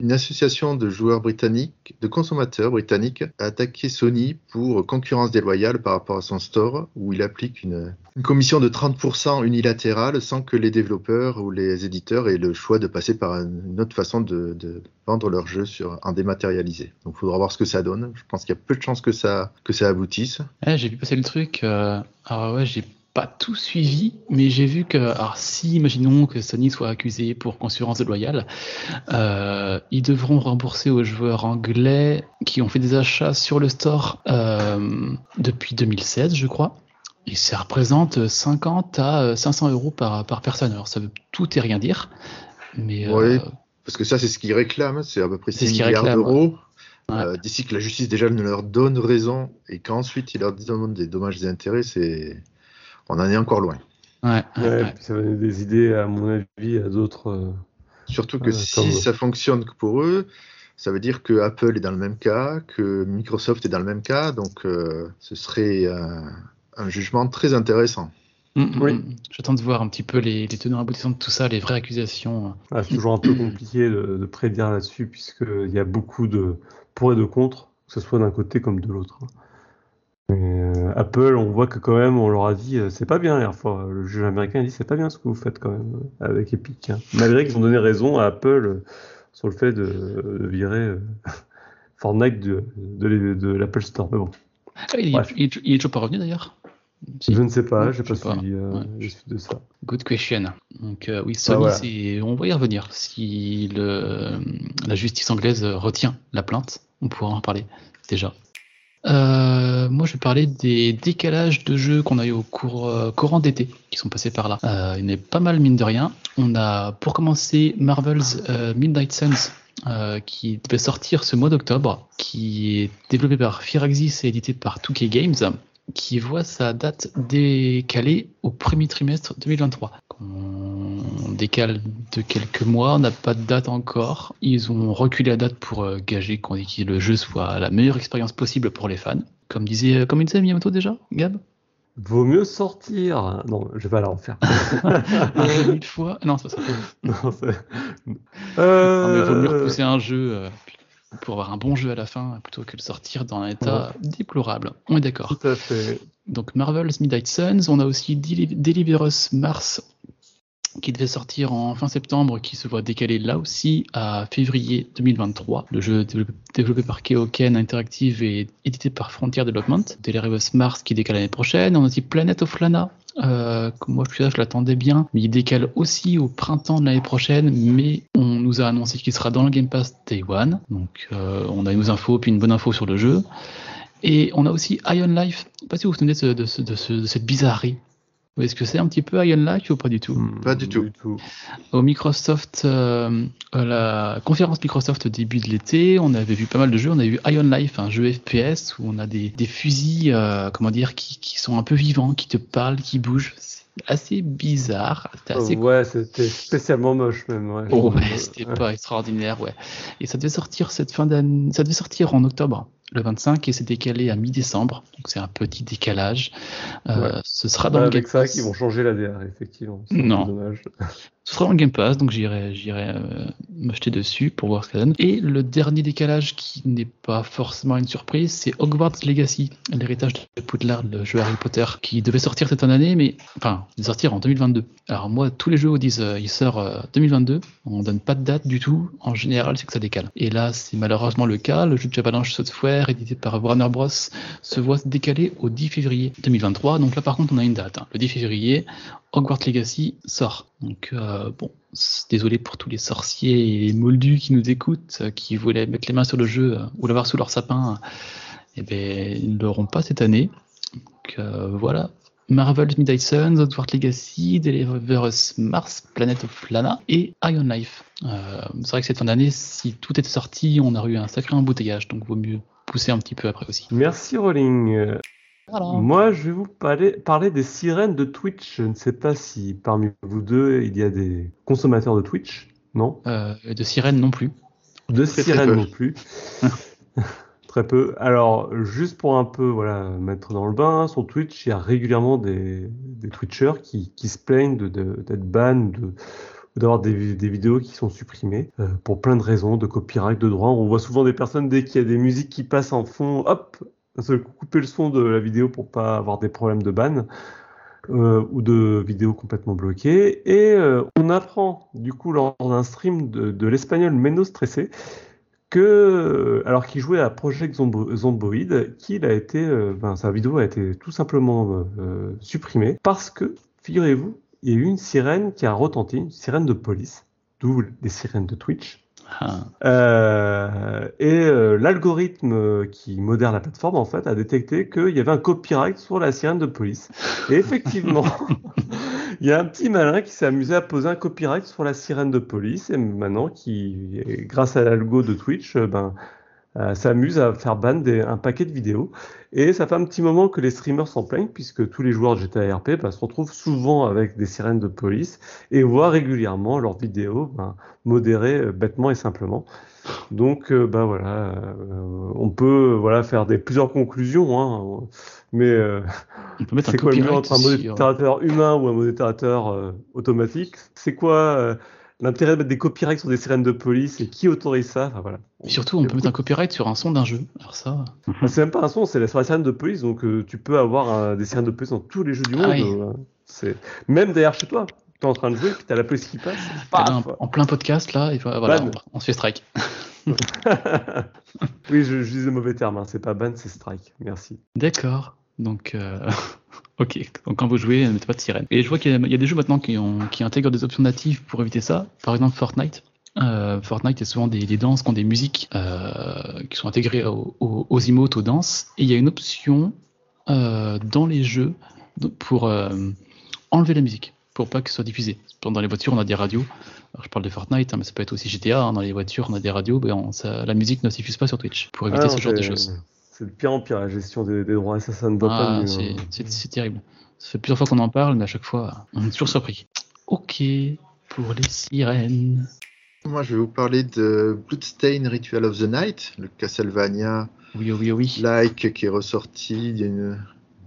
une association de joueurs britanniques, de consommateurs britanniques, a attaqué Sony pour concurrence déloyale par rapport à son store, où il applique une commission de 30% unilatérale sans que les développeurs ou les éditeurs aient le choix de passer par une autre façon de vendre leur jeu en dématérialisé. Donc il faudra voir ce que ça donne. Je pense qu'il y a peu de chances que ça aboutisse. Ah, j'ai vu passer le truc. Ah ouais, j'ai pas tout suivi, mais j'ai vu que, alors si imaginons que Sony soit accusé pour concurrence déloyale, ils devront rembourser aux joueurs anglais qui ont fait des achats sur le store depuis 2016, je crois. Et ça représente 50 à 500 €, par personne. Alors ça veut tout et rien dire, mais oui, parce que ça c'est ce qu'ils réclament, c'est à peu près 6 milliards d'euros. Ouais. D'ici que la justice déjà ne leur donne raison et qu'ensuite ils leur demandent des dommages et intérêts, on en est encore loin. Ouais. Ça va donner des idées, à mon avis, à d'autres. Surtout que si ça fonctionne que pour eux, ça veut dire que Apple est dans le même cas, que Microsoft est dans le même cas, donc ce serait un jugement très intéressant. Oui. J'attends de voir un petit peu les tenants et aboutissants de tout ça, les vraies accusations. Ah, c'est toujours un peu compliqué de prédire là-dessus, puisqu'il y a beaucoup de pour et de contre, que ce soit d'un côté comme de l'autre. Apple, on voit que quand même, on leur a dit c'est pas bien la dernière fois. Le juge américain a dit c'est pas bien ce que vous faites quand même avec Epic. Hein. Malgré qu'ils ont donné raison à Apple sur le fait de virer Fortnite de l'Apple Store. Mais bon. Il est toujours pas revenu d'ailleurs. Si. Je ne sais pas, je n'ai pas suivi de ça. Good question. Donc oui, Sony, on va y revenir. Si la justice anglaise retient la plainte, on pourra en parler déjà. Moi, je vais parler des décalages de jeux qu'on a eu au courant d'été, qui sont passés par là. Il y en a pas mal, mine de rien. On a, pour commencer, Marvel's Midnight Suns, qui devait sortir ce mois d'octobre, qui est développé par Firaxis et édité par 2K Games, qui voit sa date décalée au premier trimestre 2023. On décale de quelques mois, on n'a pas de date encore. Ils ont reculé la date pour gager que le jeu soit la meilleure expérience possible pour les fans. Comme disait Miyamoto déjà, Gab ? Vaut mieux sortir. Non, je vais pas la refaire. 1000 fois. Non, c'est pas ça. Non, mais vaut mieux repousser un jeu... pour avoir un bon jeu à la fin, plutôt que de sortir dans un état déplorable. On est d'accord. Tout à fait. Donc Marvel's Midnight Suns, on a aussi Deliver Us Mars, qui devait sortir en fin septembre, qui se voit décalé là aussi à février 2023. Le jeu développé par Keoken Interactive et édité par Frontier Development. Deliver Us Mars qui décale l'année prochaine. On a aussi Planet of Lana, moi je l'attendais bien, mais il décale aussi au printemps de l'année prochaine, mais on nous a annoncé qu'il sera dans le Game Pass Day One, donc on a nos infos, puis une bonne info sur le jeu. Et on a aussi Ion Life, je ne sais pas si vous vous souvenez de cette bizarrerie. Vous voyez ce que c'est un petit peu Ion Life ou pas du tout ? Pas du tout. Au Microsoft, à la conférence Microsoft au début de l'été, on avait vu pas mal de jeux. On a vu Ion Life, un jeu FPS où on a des fusils, qui sont un peu vivants, qui te parlent, qui bougent. C'est assez bizarre. C'était spécialement moche même. Ouais. C'était pas extraordinaire. Et ça devait sortir en octobre. le 25 et c'est décalé à mi-décembre, donc c'est un petit décalage. Ouais. Ce sera dans le Game Pass. Avec ça, ils vont changer la DR, effectivement. C'est dommage. Ce sera dans le Game Pass, donc j'irai m'acheter dessus pour voir ce que ça donne. Et le dernier décalage qui n'est pas forcément une surprise, c'est Hogwarts Legacy, l'héritage de Poudlard, le jeu Harry Potter, qui devait sortir cette année, mais enfin, il devait sortir en 2022. Alors moi, tous les jeux disent il sort 2022, on donne pas de date du tout. En général, c'est que ça décale. Et là, c'est malheureusement le cas. Le jeu de Jabalanche Software, édité par Warner Bros, se voit décalé au 10 février 2023. Donc là, par contre, on a une date. Hein. Le 10 février, Hogwarts Legacy sort. Donc bon, désolé pour tous les sorciers et les moldus qui nous écoutent, qui voulaient mettre les mains sur le jeu ou l'avoir sous leur sapin, eh ben ils ne l'auront pas cette année. Donc voilà. Marvel's Midnight Suns, Hogwarts Legacy, Deliver Us Mars, Planet of Lana et Iron Life. C'est vrai que cette fin d'année, si tout était sorti, on aurait eu un sacré embouteillage, donc vaut mieux pousser un petit peu après aussi. Merci Rolling. Alors. Moi, je vais vous parler des sirènes de Twitch. Je ne sais pas si parmi vous deux, il y a des consommateurs de Twitch, non ? De sirènes non plus. De sirènes non plus. Très peu. Alors, juste pour un peu mettre dans le bain, sur Twitch, il y a régulièrement des Twitchers qui se plaignent d'être bannés, d'avoir des vidéos qui sont supprimées pour plein de raisons, de copyright, de droit. On voit souvent des personnes, dès qu'il y a des musiques qui passent en fond, hop, couper le son de la vidéo pour pas avoir des problèmes de ban ou de vidéos complètement bloquées. Et on apprend du coup lors d'un stream de l'Espagnol Menos Stressé que alors qu'il jouait à Project Zomboid, qu'il a été, sa vidéo a été tout simplement supprimée parce que, figurez-vous, il y a eu une sirène qui a retenti, une sirène de police, d'où les sirènes de Twitch. Et l'algorithme qui modère la plateforme en fait a détecté qu'il y avait un copyright sur la sirène de police. Et effectivement, il y a un petit malin qui s'est amusé à poser un copyright sur la sirène de police et maintenant qui, grâce à l'algo de Twitch, s'amuse à faire ban un paquet de vidéos. Et ça fait un petit moment que les streamers s'en plaignent puisque tous les joueurs de GTA RP se retrouvent souvent avec des sirènes de police et voient régulièrement leurs vidéos modérées bêtement et simplement. Donc on peut faire plusieurs conclusions, hein, mais c'est quoi le mieux entre un modérateur humain ou un modérateur automatique ? C'est quoi l'intérêt de mettre des copyrights sur des sirènes de police et qui autorise ça? Et surtout, on peut mettre un copyright sur un son d'un jeu. Alors ça... C'est même pas un son, c'est sur la sirène de police. Donc tu peux avoir des sirènes de police dans tous les jeux du monde. C'est... Même derrière chez toi, t'es en train de jouer, puis t'as la police qui passe. En plein podcast, là, et on se fait strike. Oui, je dis le mauvais terme. Hein. C'est pas ban, c'est strike. Merci. D'accord. Donc... Ok, donc quand vous jouez, ne mettez pas de sirène. Et je vois qu'il y a des jeux maintenant qui intègrent des options natives pour éviter ça. Par exemple, Fortnite. Fortnite, il y a souvent des danses qui ont des musiques qui sont intégrées aux emotes, aux danses. Et il y a une option dans les jeux pour enlever la musique, pour pas qu'elle soit diffusée. Dans les voitures, on a des radios. Alors, je parle de Fortnite, mais ça peut être aussi GTA. Dans les voitures, on a des radios. La musique ne se diffuse pas sur Twitch pour éviter genre de choses. C'est de pire en pire, la gestion des droits, ça ne va pas mieux. C'est terrible. Ça fait plusieurs fois qu'on en parle, mais à chaque fois, on est toujours surpris. Ok, pour les sirènes. Moi, je vais vous parler de Bloodstained Ritual of the Night, le Castlevania like qui est ressorti il y a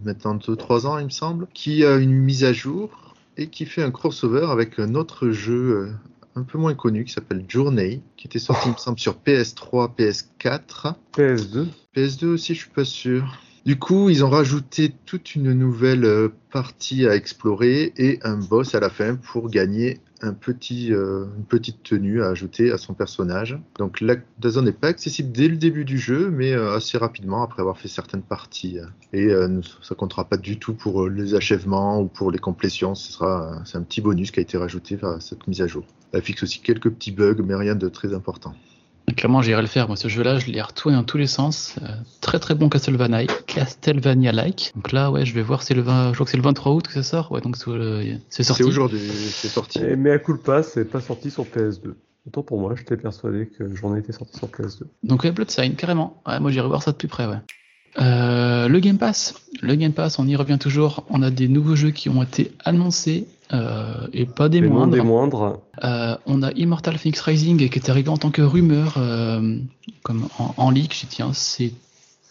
maintenant 2-3 ans, il me semble, qui a une mise à jour et qui fait un crossover avec un autre jeu un peu moins connu qui s'appelle Journey, qui était sorti, il me semble, sur PS3, PS4. PS2. PS2 aussi, je suis pas sûr. Du coup, ils ont rajouté toute une nouvelle partie à explorer et un boss à la fin pour gagner une petite tenue à ajouter à son personnage. Donc la zone n'est pas accessible dès le début du jeu, mais assez rapidement après avoir fait certaines parties. Et ça comptera pas du tout pour les achèvements ou pour les complétions. C'est un petit bonus qui a été rajouté à cette mise à jour. Elle fixe aussi quelques petits bugs, mais rien de très important. Clairement, j'irai le faire. Moi, ce jeu-là, je l'ai retourné dans tous les sens. Très très bon Castlevania-like. Donc là, je vais voir. Je crois que c'est le 23 août que ça sort. Ouais, donc c'est sorti. C'est aujourd'hui, c'est sorti. Mais à coup de passe, c'est pas sorti sur PS2. Autant pour moi, j'étais persuadé que j'en étais sorti sur PS2. Donc Bloodstained, carrément. Ouais, moi, j'irai voir ça de plus près. Ouais. Le Game Pass. Le Game Pass, on y revient toujours. On a des nouveaux jeux qui ont été annoncés. Et pas des moindres. On a Immortal Phoenix Rising qui est arrivé en tant que rumeur comme en leak. J'ai dit, c'est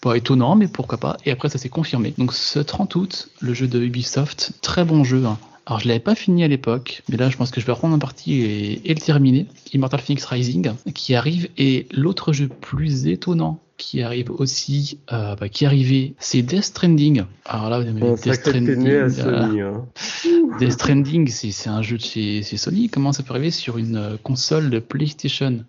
Pas étonnant, mais pourquoi pas. Et après, ça s'est confirmé. Donc, ce 30 août, le jeu de Ubisoft, très bon jeu, hein. Alors, je ne l'avais pas fini à l'époque, mais là, je pense que je vais reprendre un parti et le terminer. Immortal Phoenix Rising, qui arrive, et l'autre jeu plus étonnant qui arrive aussi, qui arrivait, c'est Death Stranding. Alors là, on Death Stranding, à Sony, hein. Death Stranding, c'est un jeu de chez Sony. Comment ça peut arriver sur une console de PlayStation?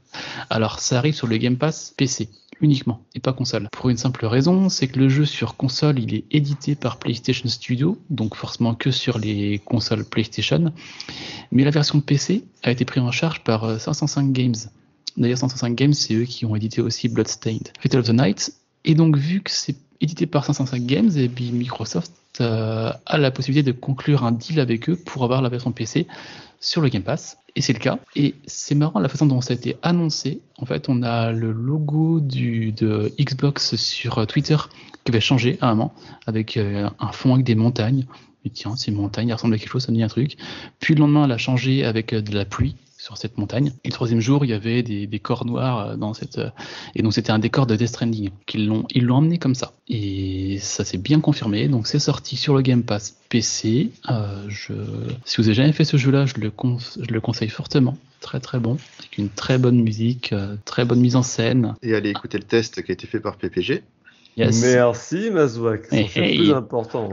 Alors, ça arrive sur le Game Pass PC uniquement, et pas console. Pour une simple raison, c'est que le jeu sur console, il est édité par PlayStation Studio, donc forcément que sur les consoles PlayStation. Mais la version PC a été prise en charge par 505 Games. D'ailleurs, 505 Games, c'est eux qui ont édité aussi Bloodstained, Fatal of the Night. Et donc, vu que c'est édité par 505 Games, et puis Microsoft a la possibilité de conclure un deal avec eux pour avoir la version PC sur le Game Pass. Et c'est le cas. Et c'est marrant la façon dont ça a été annoncé. En fait, on a le logo de Xbox sur Twitter qui va changer à un moment, avec un fond avec des montagnes. Et tiens, ces montagnes ressemblent à quelque chose, ça me dit un truc. Puis le lendemain, elle a changé avec de la pluie sur cette montagne. Et le troisième jour, il y avait des corps noirs dans cette... Et donc, c'était un décor de Death Stranding. Ils l'ont emmené comme ça. Et ça s'est bien confirmé. Donc, c'est sorti sur le Game Pass PC. Si vous n'avez jamais fait ce jeu-là, je le conseille fortement. Très, très bon. Avec une très bonne musique, très bonne mise en scène. Et allez écouter le test qui a été fait par PPG. Yes. Merci Mazwak, c'est plus important.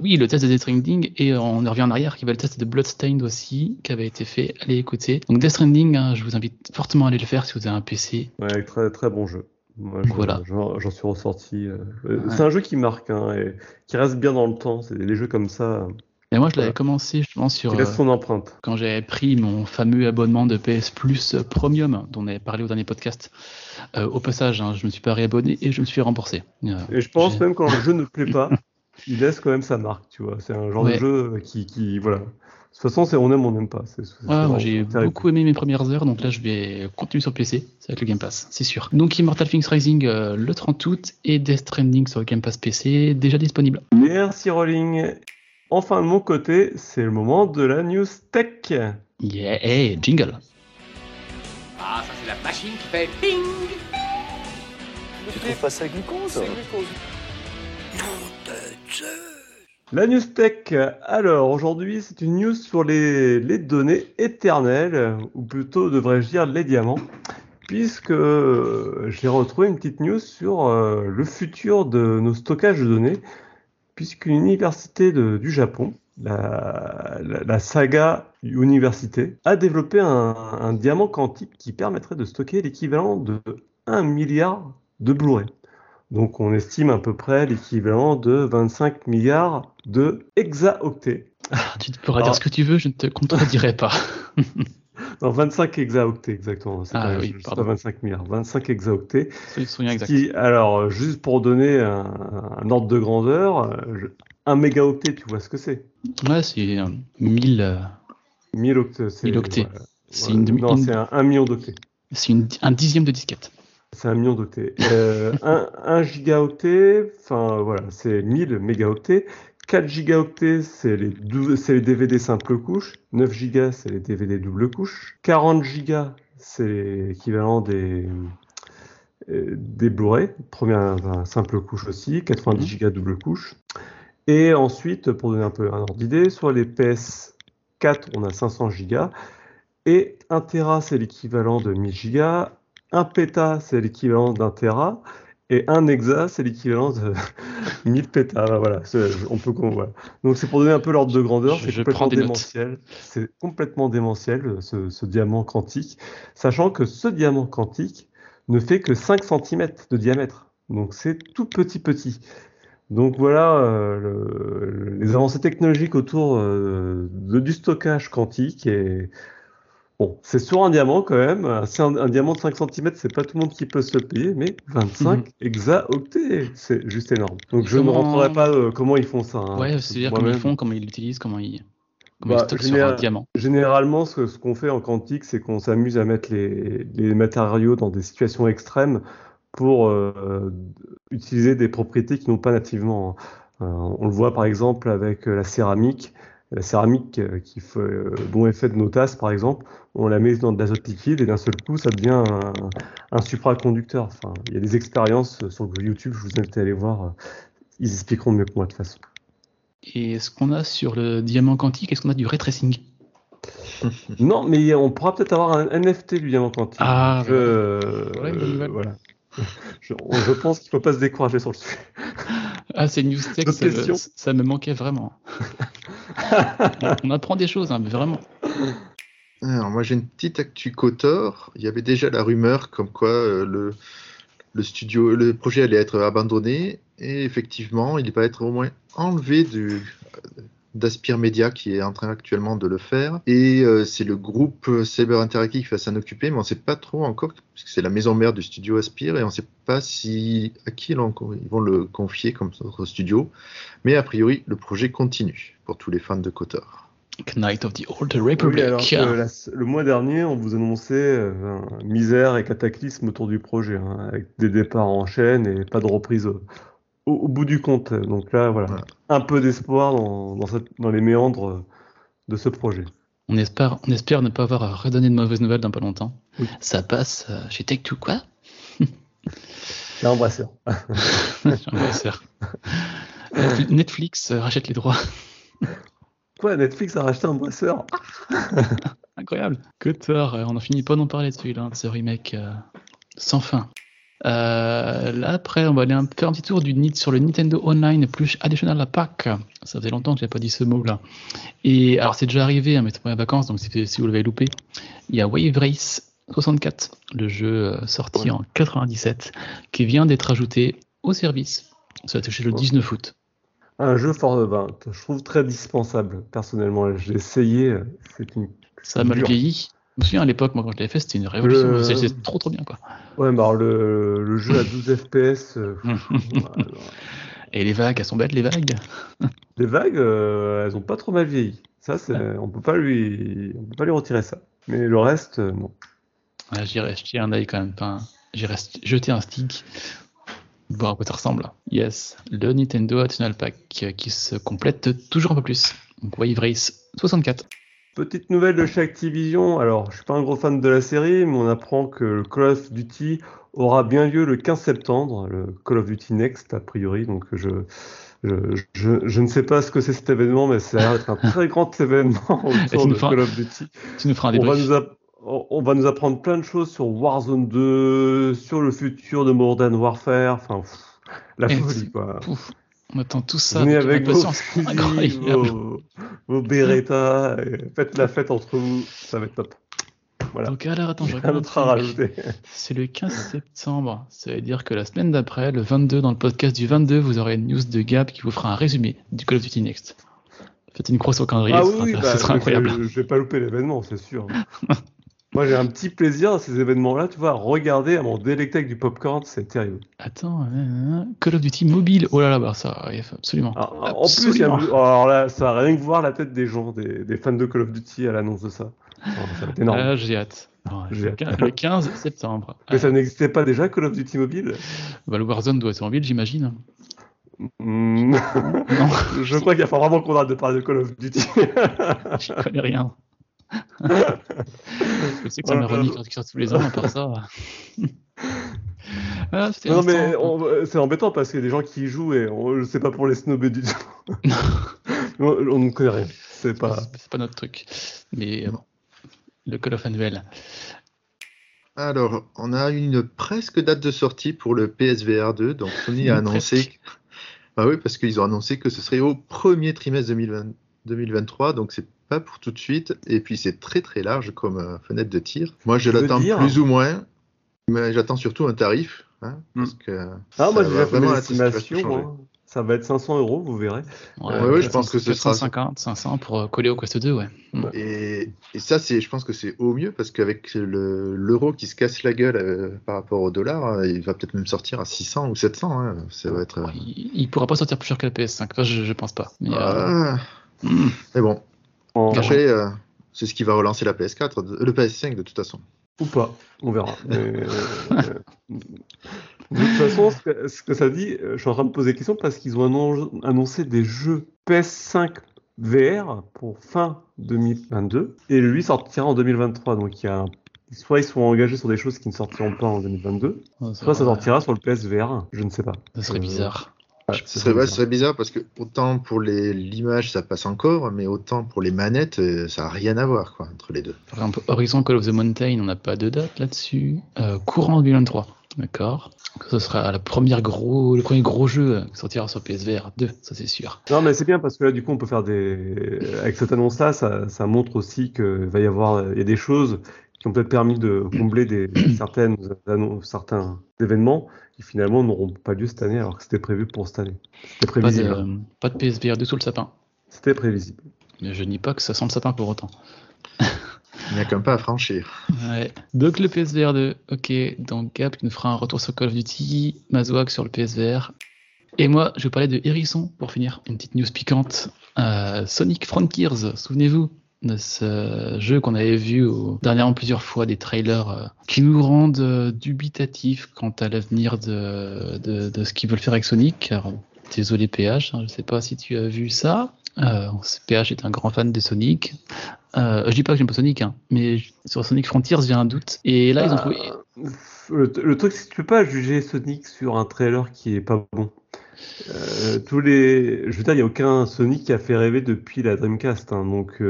Oui, le test de Death Stranding, et on revient en arrière, qui va le test de Bloodstained aussi, qui avait été fait, allez écouter. Donc Death Stranding, hein, je vous invite fortement à aller le faire si vous avez un PC. Ouais, très très bon jeu. Moi, voilà. J'en suis ressorti. C'est un jeu qui marque, hein, et qui reste bien dans le temps, c'est les jeux comme ça. Mais moi, je l'avais commencé justement sur... Il reste son empreinte. Quand j'avais pris mon fameux abonnement de PS Plus Premium, dont on avait parlé au dernier podcast. Au passage, hein, je ne me suis pas réabonné et je me suis remboursé. Et je pense même quand le jeu ne plaît pas, il laisse quand même sa marque, tu vois. C'est un genre de jeu qui voilà. De toute façon, c'est on aime ou on n'aime pas. Moi, j'ai beaucoup aimé mes premières heures, donc là, je vais continuer sur PC. C'est avec le Game Pass, c'est sûr. Donc, Immortal Phoenix Rising le 30 août et Death Stranding sur le Game Pass PC, déjà disponible. Merci, Rolling. Enfin, de mon côté, c'est le moment de la news tech. Yeah, hey, jingle. Ah, ça c'est la machine qui fait ping. Tu trouves pas ça glucose ? C'est glucose. Nom de Dieu. La news tech. Alors, aujourd'hui, c'est une news sur les données éternelles, ou plutôt, devrais-je dire, les diamants, puisque j'ai retrouvé une petite news sur le futur de nos stockages de données. Puisqu'une université du Japon, la Saga Université, a développé un diamant quantique qui permettrait de stocker l'équivalent de 1 milliard de Blu-ray. Donc on estime à peu près l'équivalent de 25 milliards de hexaoctets. Ah, tu pourras dire ce que tu veux, je ne te contredirai pas. Non, 25 hexaoctets, exactement. C'est pas 25 milliards, 25 hexaoctets. C'est ce qui, alors, juste pour donner un ordre de grandeur, 1 mégaoctet, tu vois ce que c'est? Ouais, c'est 1000 octets. C'est non, c'est 1 million d'octets. C'est un dixième de disquette. C'est 1 million d'octets. 1 gigaoctet, enfin voilà, c'est 1000 mégaoctets. 4 gigaoctets, c'est les DVD simple couche. 9 gigas, c'est les DVD double couche. 40 gigas, c'est l'équivalent des Blu-ray. Première simple couche aussi. 90 gigas double couche. Et ensuite, pour donner un peu un ordre d'idée, sur les PS4, on a 500 gigas. Et 1 Tera, c'est l'équivalent de 1000 gigas. 1 péta, c'est l'équivalent d'un Tera. Et 1 hexa, c'est l'équivalent de 1000 pétas. Voilà, voilà. Donc c'est pour donner un peu l'ordre de grandeur, c'est complètement démentiel. C'est complètement démentiel, ce diamant quantique, sachant que ce diamant quantique ne fait que 5 cm de diamètre. Donc c'est tout petit. Donc voilà les avancées technologiques autour du stockage quantique. Et bon, c'est sur un diamant quand même. C'est un diamant de 5 cm, c'est pas tout le monde qui peut se le payer, mais 25 hexaoctets, c'est juste énorme. Donc je ne rentrerai pas comment ils font ça. Hein. Ouais, c'est-à-dire comment ils font, comment ils l'utilisent, comment ils stockent sur un diamant. Généralement, ce qu'on fait en quantique, c'est qu'on s'amuse à mettre les matériaux dans des situations extrêmes pour utiliser des propriétés qui n'ont pas nativement. On le voit par exemple avec la céramique. céramique qui fait bon effet de nos tasses, par exemple, on la met dans de l'azote liquide et d'un seul coup, ça devient un supraconducteur. Enfin, il y a des expériences sur YouTube, je vous invite à aller voir. Ils expliqueront mieux que moi de toute façon. Et est-ce qu'on a sur le diamant quantique, est-ce qu'on a du ray tracing ? Non, mais on pourra peut-être avoir un NFT du diamant quantique. Ah, voilà. Je pense qu'il ne faut pas se décourager sur le sujet. Ah, ces news tech, ça me manquait vraiment. On apprend des choses, hein, mais vraiment. Alors, moi, j'ai une petite actu Kotor. Il y avait déjà la rumeur comme quoi le projet allait être abandonné. Et effectivement, il va être au moins enlevé d'Aspire Media qui est en train actuellement de le faire, et c'est le groupe Saber Interactive qui va s'en occuper, mais on ne sait pas trop encore, puisque c'est la maison mère du studio Aspire, et on ne sait pas à qui ils vont le confier comme autre studio, mais a priori le projet continue pour tous les fans de KOTOR. Knight of the Old Republic. Oui, alors le mois dernier, on vous annonçait misère et cataclysme autour du projet, hein, avec des départs en chaîne et pas de reprise au bout du compte. Donc là, voilà. Un peu d'espoir dans les méandres de ce projet. On espère ne pas avoir à redonner de mauvaises nouvelles dans pas longtemps. Oui. Ça passe chez Tech2, quoi. L'embrasseur. L'embrasseur. Netflix rachète les droits. Quoi, Netflix a racheté Embrasseur? Incroyable. KOTOR, on n'en finit pas d'en parler de celui-là, de ce remake sans fin. Là après on va aller faire un petit tour sur le Nintendo Online plus Additional Pack. Ça faisait longtemps que j'avais pas dit ce mot là. Et alors c'est déjà arrivé, hein, mais c'est pas les vacances, donc si vous l'avez loupé, il y a Wave Race 64, le jeu sorti en 97, qui vient d'être ajouté au service. Ça a touché le 19 août. Un jeu je trouve très dispensable personnellement. J'ai essayé, ça a mal vieilli. Je me souviens à l'époque, moi quand je l'avais fait, c'était une révolution. C'était trop bien quoi. Ouais, mais alors le jeu à 12 FPS. Et les vagues, elles sont belles les vagues. Les vagues, elles ont pas trop mal vieilli. Ça, on peut pas lui retirer ça. Mais le reste, non. Ah, j'irai jeter un œil quand même. Enfin, j'irai jeter un stick. Voir à quoi ça ressemble. Yes, le Nintendo Additional Pack qui se complète toujours un peu plus. Donc Wave Race 64. Petite nouvelle de chez Activision, alors je suis pas un gros fan de la série, mais on apprend que le Call of Duty aura bien lieu le 15 septembre, le Call of Duty Next a priori, donc je ne sais pas ce que c'est cet événement, mais ça a l'air d'être un très grand événement autour de Call of Duty. Tu nous feras un débrief. On va nous apprendre plein de choses sur Warzone 2, sur le futur de Modern Warfare, enfin la folie quoi. Pouf. On attend tout ça. Venez avec vos fusils, vos Beretta, faites la fête entre vous, ça va être top. Voilà. Donc alors attends, j'ai un autre à rajouter. C'est le 15 septembre, ça veut dire que la semaine d'après, le 22, dans le podcast du 22, vous aurez une news de Gab qui vous fera un résumé du Call of Duty Next. Faites une croix au calendrier, ce sera incroyable. Je vais pas louper l'événement, c'est sûr. Moi, j'ai un petit plaisir à ces événements-là, tu vois, regarder à m'en délecter avec du popcorn, c'est terrible. Attends, Call of Duty mobile, oh là là, ça arrive, absolument. Alors, absolument. En plus, alors là, ça n'a rien que voir la tête des gens, des fans de Call of Duty à l'annonce de ça. Alors, ça va être énorme. Ah, j'ai hâte. Non, le 15 septembre. Mais ça n'existait pas déjà, Call of Duty mobile ? Bah, le Warzone doit être en ville, j'imagine. Non. Je crois qu'il faut vraiment qu'on arrête de parler de Call of Duty. J'y connais rien. Je sais que ça m'ironie quand tu sors tous les ans, à part ça. Non, mais c'est embêtant parce qu'il y a des gens qui y jouent et c'est pas pour les snobber du tout. On ne connaît rien. C'est pas notre truc. Mais bon, le Call of Annuel. Alors, on a une presque date de sortie pour le PSVR 2. Donc, Sony a annoncé. Bah oui, parce qu'ils ont annoncé que ce serait au premier trimestre 2023. Donc, c'est pour tout de suite, et puis c'est très très large comme fenêtre de tir. Moi je l'attends plus ou moins, mais j'attends surtout un tarif. Hein, parce que moi j'ai vraiment l'estimation, ça va être 500 €, vous verrez. Ouais, je pense que ce sera 500 pour coller au Quest 2, ouais. Et ça, je pense que c'est au mieux parce qu'avec l'euro qui se casse la gueule par rapport au dollar, il va peut-être même sortir à 600 ou 700. Hein. Ça va être. Il pourra pas sortir plus cher que la PS5, enfin, je pense pas. Mais bon. Après, c'est ce qui va relancer la PS4, le PS5 de toute façon. Ou pas, on verra. Mais, de toute façon, ce que ça dit, je suis en train de poser question parce qu'ils ont annoncé des jeux PS5 VR pour fin 2022 et lui sortira en 2023. Donc il y a soit ils sont engagés sur des choses qui ne sortiront pas en 2022, ouais, soit ça sortira sur le PSVR, je ne sais pas. Ça serait bizarre. Ce serait bizarre parce que autant pour l'image ça passe encore, mais autant pour les manettes ça n'a rien à voir quoi, entre les deux. Par exemple, Horizon Call of the Mountain, on n'a pas de date là-dessus. Courant 2023, d'accord. Donc, ce sera le premier gros jeu qui sortira sur PSVR 2, ça c'est sûr. Non mais c'est bien parce que là du coup on peut faire des... Avec cette annonce là, ça montre aussi qu'il va y avoir des choses qui ont peut-être permis de combler certains événements qui finalement n'auront pas lieu cette année alors que c'était prévu pour cette année. C'était prévisible. Pas de PSVR 2 sous le sapin. C'était prévisible. Mais je nie pas que ça sent le sapin pour autant. Il n'y a comme pas à franchir. Ouais. Donc le PSVR 2, ok. Donc Gab qui nous fera un retour sur Call of Duty, Mazwak sur le PSVR. Et moi, je vais parler de Hérisson pour finir. Une petite news piquante. Sonic Frontiers, souvenez-vous de ce jeu qu'on avait vu dernièrement plusieurs fois, des trailers qui nous rendent dubitatifs quant à l'avenir de ce qu'ils veulent faire avec Sonic. Alors, désolé PH, hein, je ne sais pas si tu as vu ça. PH est un grand fan de Sonic. Je dis pas que j'aime pas Sonic, hein, mais sur Sonic Frontiers, j'ai un doute. Et là, ils ont trouvé... Le truc, c'est que tu peux pas juger Sonic sur un trailer qui est pas bon. Je veux dire, il n'y a aucun Sonic qui a fait rêver depuis la Dreamcast, hein, donc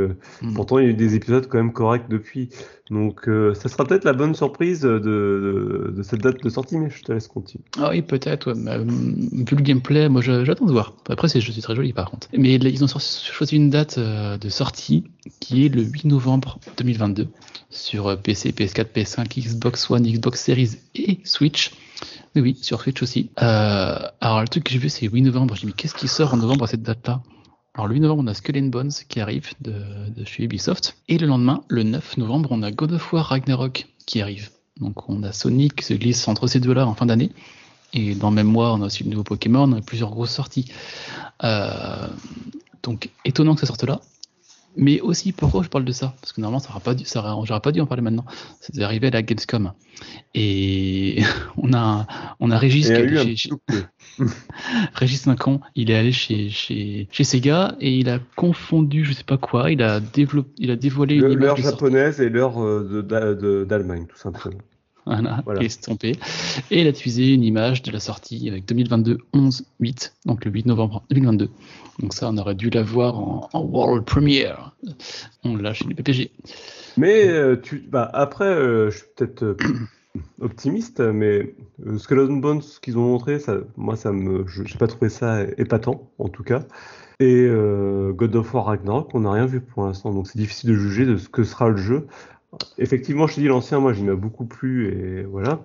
pourtant il y a eu des épisodes quand même corrects depuis, donc ça sera peut-être la bonne surprise de cette date de sortie, mais je te laisse continuer. Ah oui, peut-être, ouais, mais, vu le gameplay, moi j'attends de voir. Après je suis très joli par contre, mais là, ils ont choisi une date de sortie qui est le 8 novembre 2022 sur PC, PS4, PS5, Xbox One, Xbox Series et Switch. Oui, sur Switch aussi. Alors, le truc que j'ai vu, c'est 8 novembre. J'ai dit, mais qu'est-ce qui sort en novembre à cette date-là ? Alors, le 8 novembre, on a Skull and Bones qui arrive de chez Ubisoft. Et le lendemain, le 9 novembre, on a God of War Ragnarok qui arrive. Donc, on a Sonic qui se glisse entre ces deux-là en fin d'année. Et dans le même mois, on a aussi le nouveau Pokémon. On a plusieurs grosses sorties. Donc, étonnant que ça sorte là. Mais aussi, pourquoi je parle de ça ? Parce que normalement, j'aurais pas dû en parler maintenant. C'est arrivé à la Gamescom. Et on a Régis qui est allé Régis Mincon, il est allé chez Sega et il a confondu je sais pas quoi, il a dévoilé une image. L'heure japonaise et l'heure d'Allemagne, tout simplement. Voilà. Il s'est trompé. Et il a diffusé une image de la sortie avec 2022-11-8, donc le 8 novembre 2022. Donc ça, on aurait dû la voir en World Premiere. On l'a chez les PPG. Mais je suis peut-être optimiste, mais Skull and Bones, ce qu'ils ont montré, je n'ai pas trouvé ça épatant, en tout cas. Et God of War Ragnarok, on n'a rien vu pour l'instant, donc c'est difficile de juger de ce que sera le jeu. Effectivement, je te dis, l'ancien, moi, j'y m'a beaucoup plu, et voilà.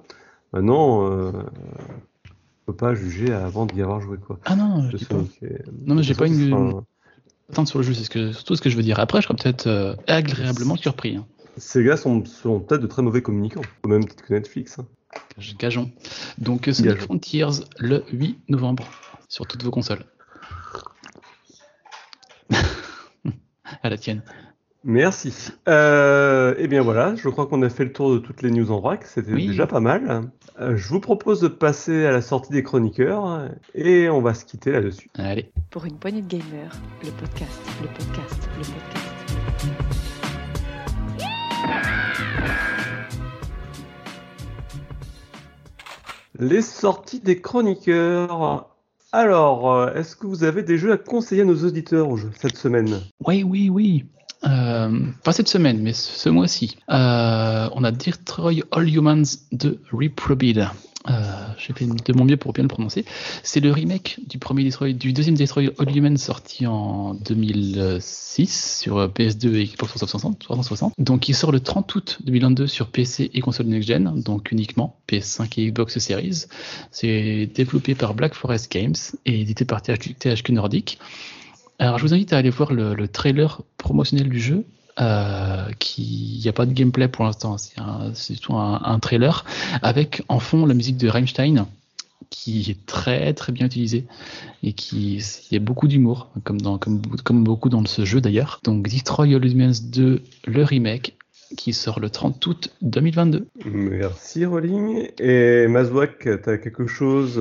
Maintenant, on ne peut pas juger avant d'y avoir joué, quoi. Ah non, j'ai pas une attente sur le jeu, c'est surtout ce que je veux dire. Après, je serais peut-être agréablement surpris. Hein. Ces gars sont peut-être de très mauvais communicants, au même titre que Netflix. Hein. Gageons. Donc, Sonic Frontiers, le 8 novembre, sur toutes vos consoles. À la tienne. Merci. Eh bien voilà, je crois qu'on a fait le tour de toutes les news en vrac, c'était déjà pas mal. Je vous propose de passer à la sortie des chroniqueurs et on va se quitter là-dessus. Allez. Pour une poignée de gamers, le podcast, le podcast, le podcast. Les sorties des chroniqueurs. Alors, est-ce que vous avez des jeux à conseiller à nos auditeurs cette semaine ? Oui. Pas cette semaine, mais ce mois-ci. On a Destroy All Humans de Reprobid. J'ai fait de mon mieux pour bien le prononcer. C'est le remake du deuxième Destroy All Humans sorti en 2006 sur PS2 et Xbox 360. Donc il sort le 30 août 2022 sur PC et console next-gen, donc uniquement PS5 et Xbox Series. C'est développé par Black Forest Games et édité par THQ Nordic. Alors, je vous invite à aller voir le trailer promotionnel du jeu. Il n'y a pas de gameplay pour l'instant, c'est surtout un trailer avec en fond la musique de Rammstein qui est très très bien utilisée et il y a beaucoup d'humour, comme beaucoup dans ce jeu d'ailleurs. Donc, Destroy All Humans 2, le remake, qui sort le 30 août 2022. Merci Rolling. Et Mazwak, t'as quelque chose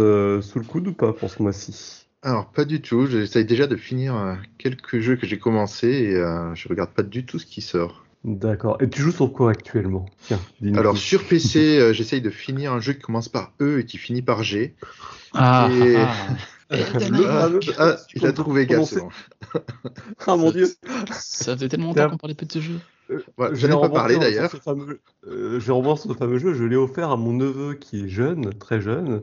sous le coude ou pas pour ce mois-ci ? Alors, pas du tout. J'essaye déjà de finir quelques jeux que j'ai commencé et je regarde pas du tout ce qui sort. D'accord. Et tu joues sur quoi actuellement ? Tiens, dis-nous. Alors, sur PC, j'essaye de finir un jeu qui commence par E et qui finit par G. Ah, et... ah, ah. Il a trouvé Gab. Ah mon dieu, ça faisait tellement longtemps qu'on parlait pas de ce jeu. Ouais, je n'en ai pas parlé d'ailleurs. J'ai remboursé ce fameux jeu, je l'ai offert à mon neveu qui est jeune, très jeune.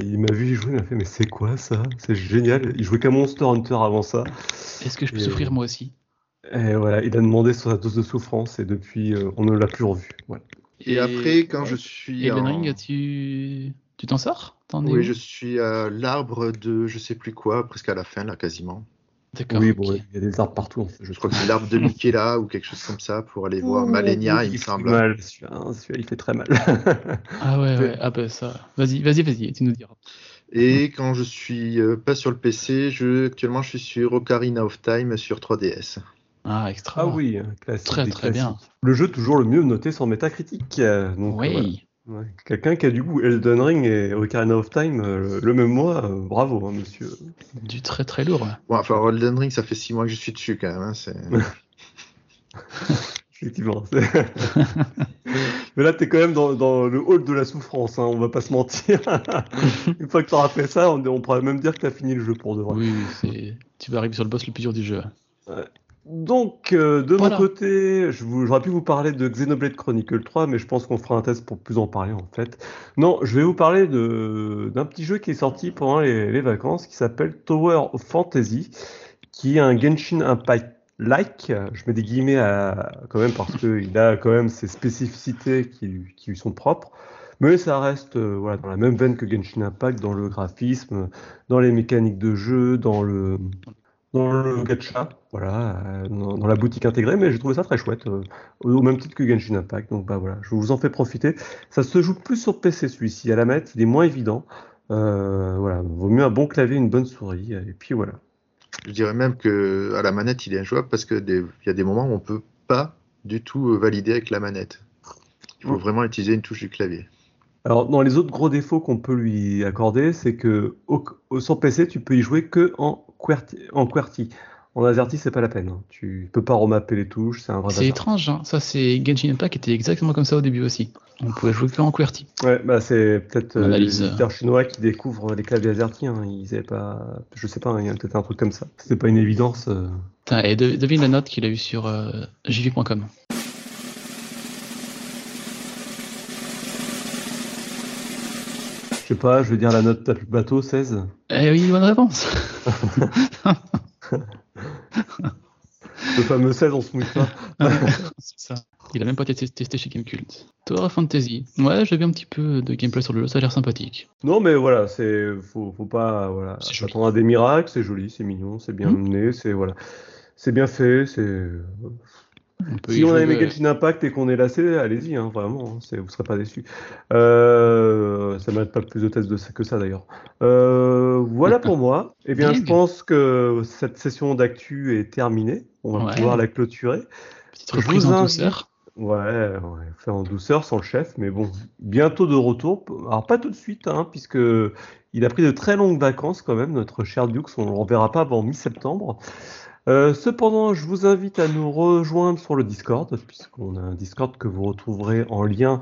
Il m'a vu jouer, il m'a fait mais c'est quoi ça ? C'est génial. Il jouait qu'à Monster Hunter avant ça. Est-ce que je peux souffrir moi aussi ? Et voilà, il a demandé sur sa dose de souffrance et depuis on ne l'a plus revu. Voilà. Et après quand je suis. Elden Ring, tu t'en sors ? Oui, je suis à l'arbre de je sais plus quoi, presque à la fin là, quasiment. D'accord. Oui, bon, okay. Il y a des arbres partout. Je crois que c'est l'arbre de Mickey là ou quelque chose comme ça pour aller voir Malenia, il me semble. Celui-là, il fait très mal. Ah ouais, ouais. Ah ben ça. Vas-y, tu nous diras. Et quand je suis pas sur le PC, actuellement je suis sur Ocarina of Time sur 3DS. Ah, extra. Ah oui, classique. Très très bien. Le jeu toujours le mieux noté sur Metacritic. Donc, oui. Voilà. Ouais. Quelqu'un qui a du goût Elden Ring et Ocarina of Time le même mois, bravo hein, monsieur. Du très très lourd. Hein. Bon, enfin, Elden Ring, ça fait 6 mois que je suis dessus quand même. Hein, c'est... Effectivement. c'est... Mais là, t'es quand même dans le hall de la souffrance, hein, on va pas se mentir. Une fois que t'auras fait ça, on pourra même dire que t'as fini le jeu pour de vrai. Oui, tu vas arriver sur le boss le plus dur du jeu. Ouais. Donc, de mon côté, j'aurais pu vous parler de Xenoblade Chronicle 3, mais je pense qu'on fera un test pour plus en parler, en fait. Non, je vais vous parler d'un petit jeu qui est sorti pendant les vacances, qui s'appelle Tower of Fantasy, qui est un Genshin Impact-like. Je mets des guillemets quand même, parce qu'il a quand même ses spécificités qui lui sont propres. Mais ça reste dans la même veine que Genshin Impact, dans le graphisme, dans les mécaniques de jeu, dans le gacha, dans la boutique intégrée, mais j'ai trouvé ça très chouette, au même titre que Genshin Impact, donc je vous en fais profiter. Ça se joue plus sur PC celui-ci, à la manette, il est moins évident, vaut mieux un bon clavier, une bonne souris, et puis voilà. Je dirais même que à la manette il est injouable, parce qu'il y a des moments où on peut pas du tout valider avec la manette, il faut vraiment utiliser une touche du clavier. Alors, dans les autres gros défauts qu'on peut lui accorder, c'est que sur PC, tu peux y jouer que en QWERTY. En AZERTY, c'est pas la peine. Hein. Tu peux pas remapper les touches, c'est un vrai bazar. C'est étrange, hein. Ça, c'est Genshin Impact qui était exactement comme ça au début aussi. On pouvait jouer que en QWERTY. Ouais, c'est peut-être les éditeurs chinois qui découvrent les claviers AZERTY. Hein. Ils avaient pas... Je sais pas, il y a peut-être un truc comme ça. C'était pas une évidence. Et devine la note qu'il a eue sur jv.com. Je sais pas, je veux dire la note plus bateau, 16. Eh oui, bonne réponse. Le fameux 16, on se mouille pas. C'est ça. Il a même pas été testé chez Gamekult. Tower of Fantasy. Ouais, j'ai vu un petit peu de gameplay sur le jeu, ça a l'air sympathique. Non, mais voilà, faut pas s'attendre à des miracles, c'est joli, c'est mignon, c'est bien mené, c'est bien fait, c'est... Si on a aimé Genshin Impact et qu'on est lassé, allez-y, hein, vraiment, vous ne serez pas déçus. Ça ne mérite pas plus de tests que ça d'ailleurs. Voilà pour moi. Eh bien, je pense que cette session d'actu est terminée. On va pouvoir la clôturer. Petite reprise en douceur. Ouais, faire en douceur sans le chef, mais bon, bientôt de retour. Alors pas tout de suite, hein, puisque il a pris de très longues vacances quand même, notre cher Dukes, on ne le reverra pas avant mi-septembre. Cependant, je vous invite à nous rejoindre sur le Discord, puisqu'on a un Discord que vous retrouverez en lien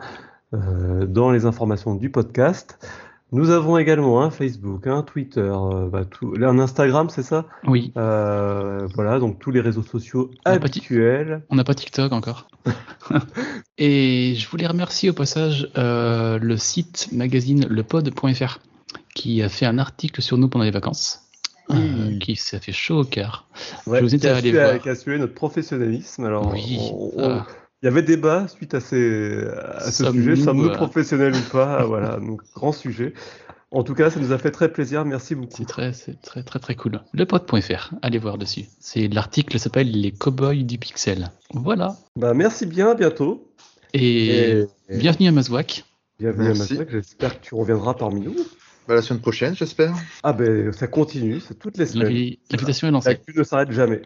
dans les informations du podcast. Nous avons également un Facebook, un Twitter, un Instagram, c'est ça ? Oui. Donc tous les réseaux sociaux habituels. On n'a pas TikTok encore. Et je voulais remercier au passage le site magazine lepod.fr qui a fait un article sur nous pendant les vacances. Qui ça fait chaud au cœur. Ouais, je vous invite à aller voir. Qui a sué notre professionnalisme. Alors, il y avait débat suite à ce sujet. Sommes-nous professionnels ou pas ? Voilà, donc grand sujet. En tout cas, ça nous a fait très plaisir. Merci beaucoup. C'est très, très, très cool. Lepod.fr, allez voir dessus. L'article s'appelle Les Cowboys du Pixel. Voilà. Merci bien, à bientôt. Et bienvenue à Mazwak. Bienvenue à Mazwak. J'espère que tu reviendras parmi nous. La semaine prochaine, j'espère. Ça continue, c'est toutes les semaines. L'invitation est lancée. L'actu ne s'arrête jamais.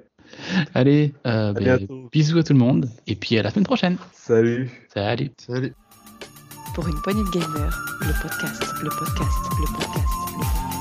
Allez, bisous à tout le monde, et puis à la semaine prochaine. Salut. Pour une poignée de gamers, le podcast.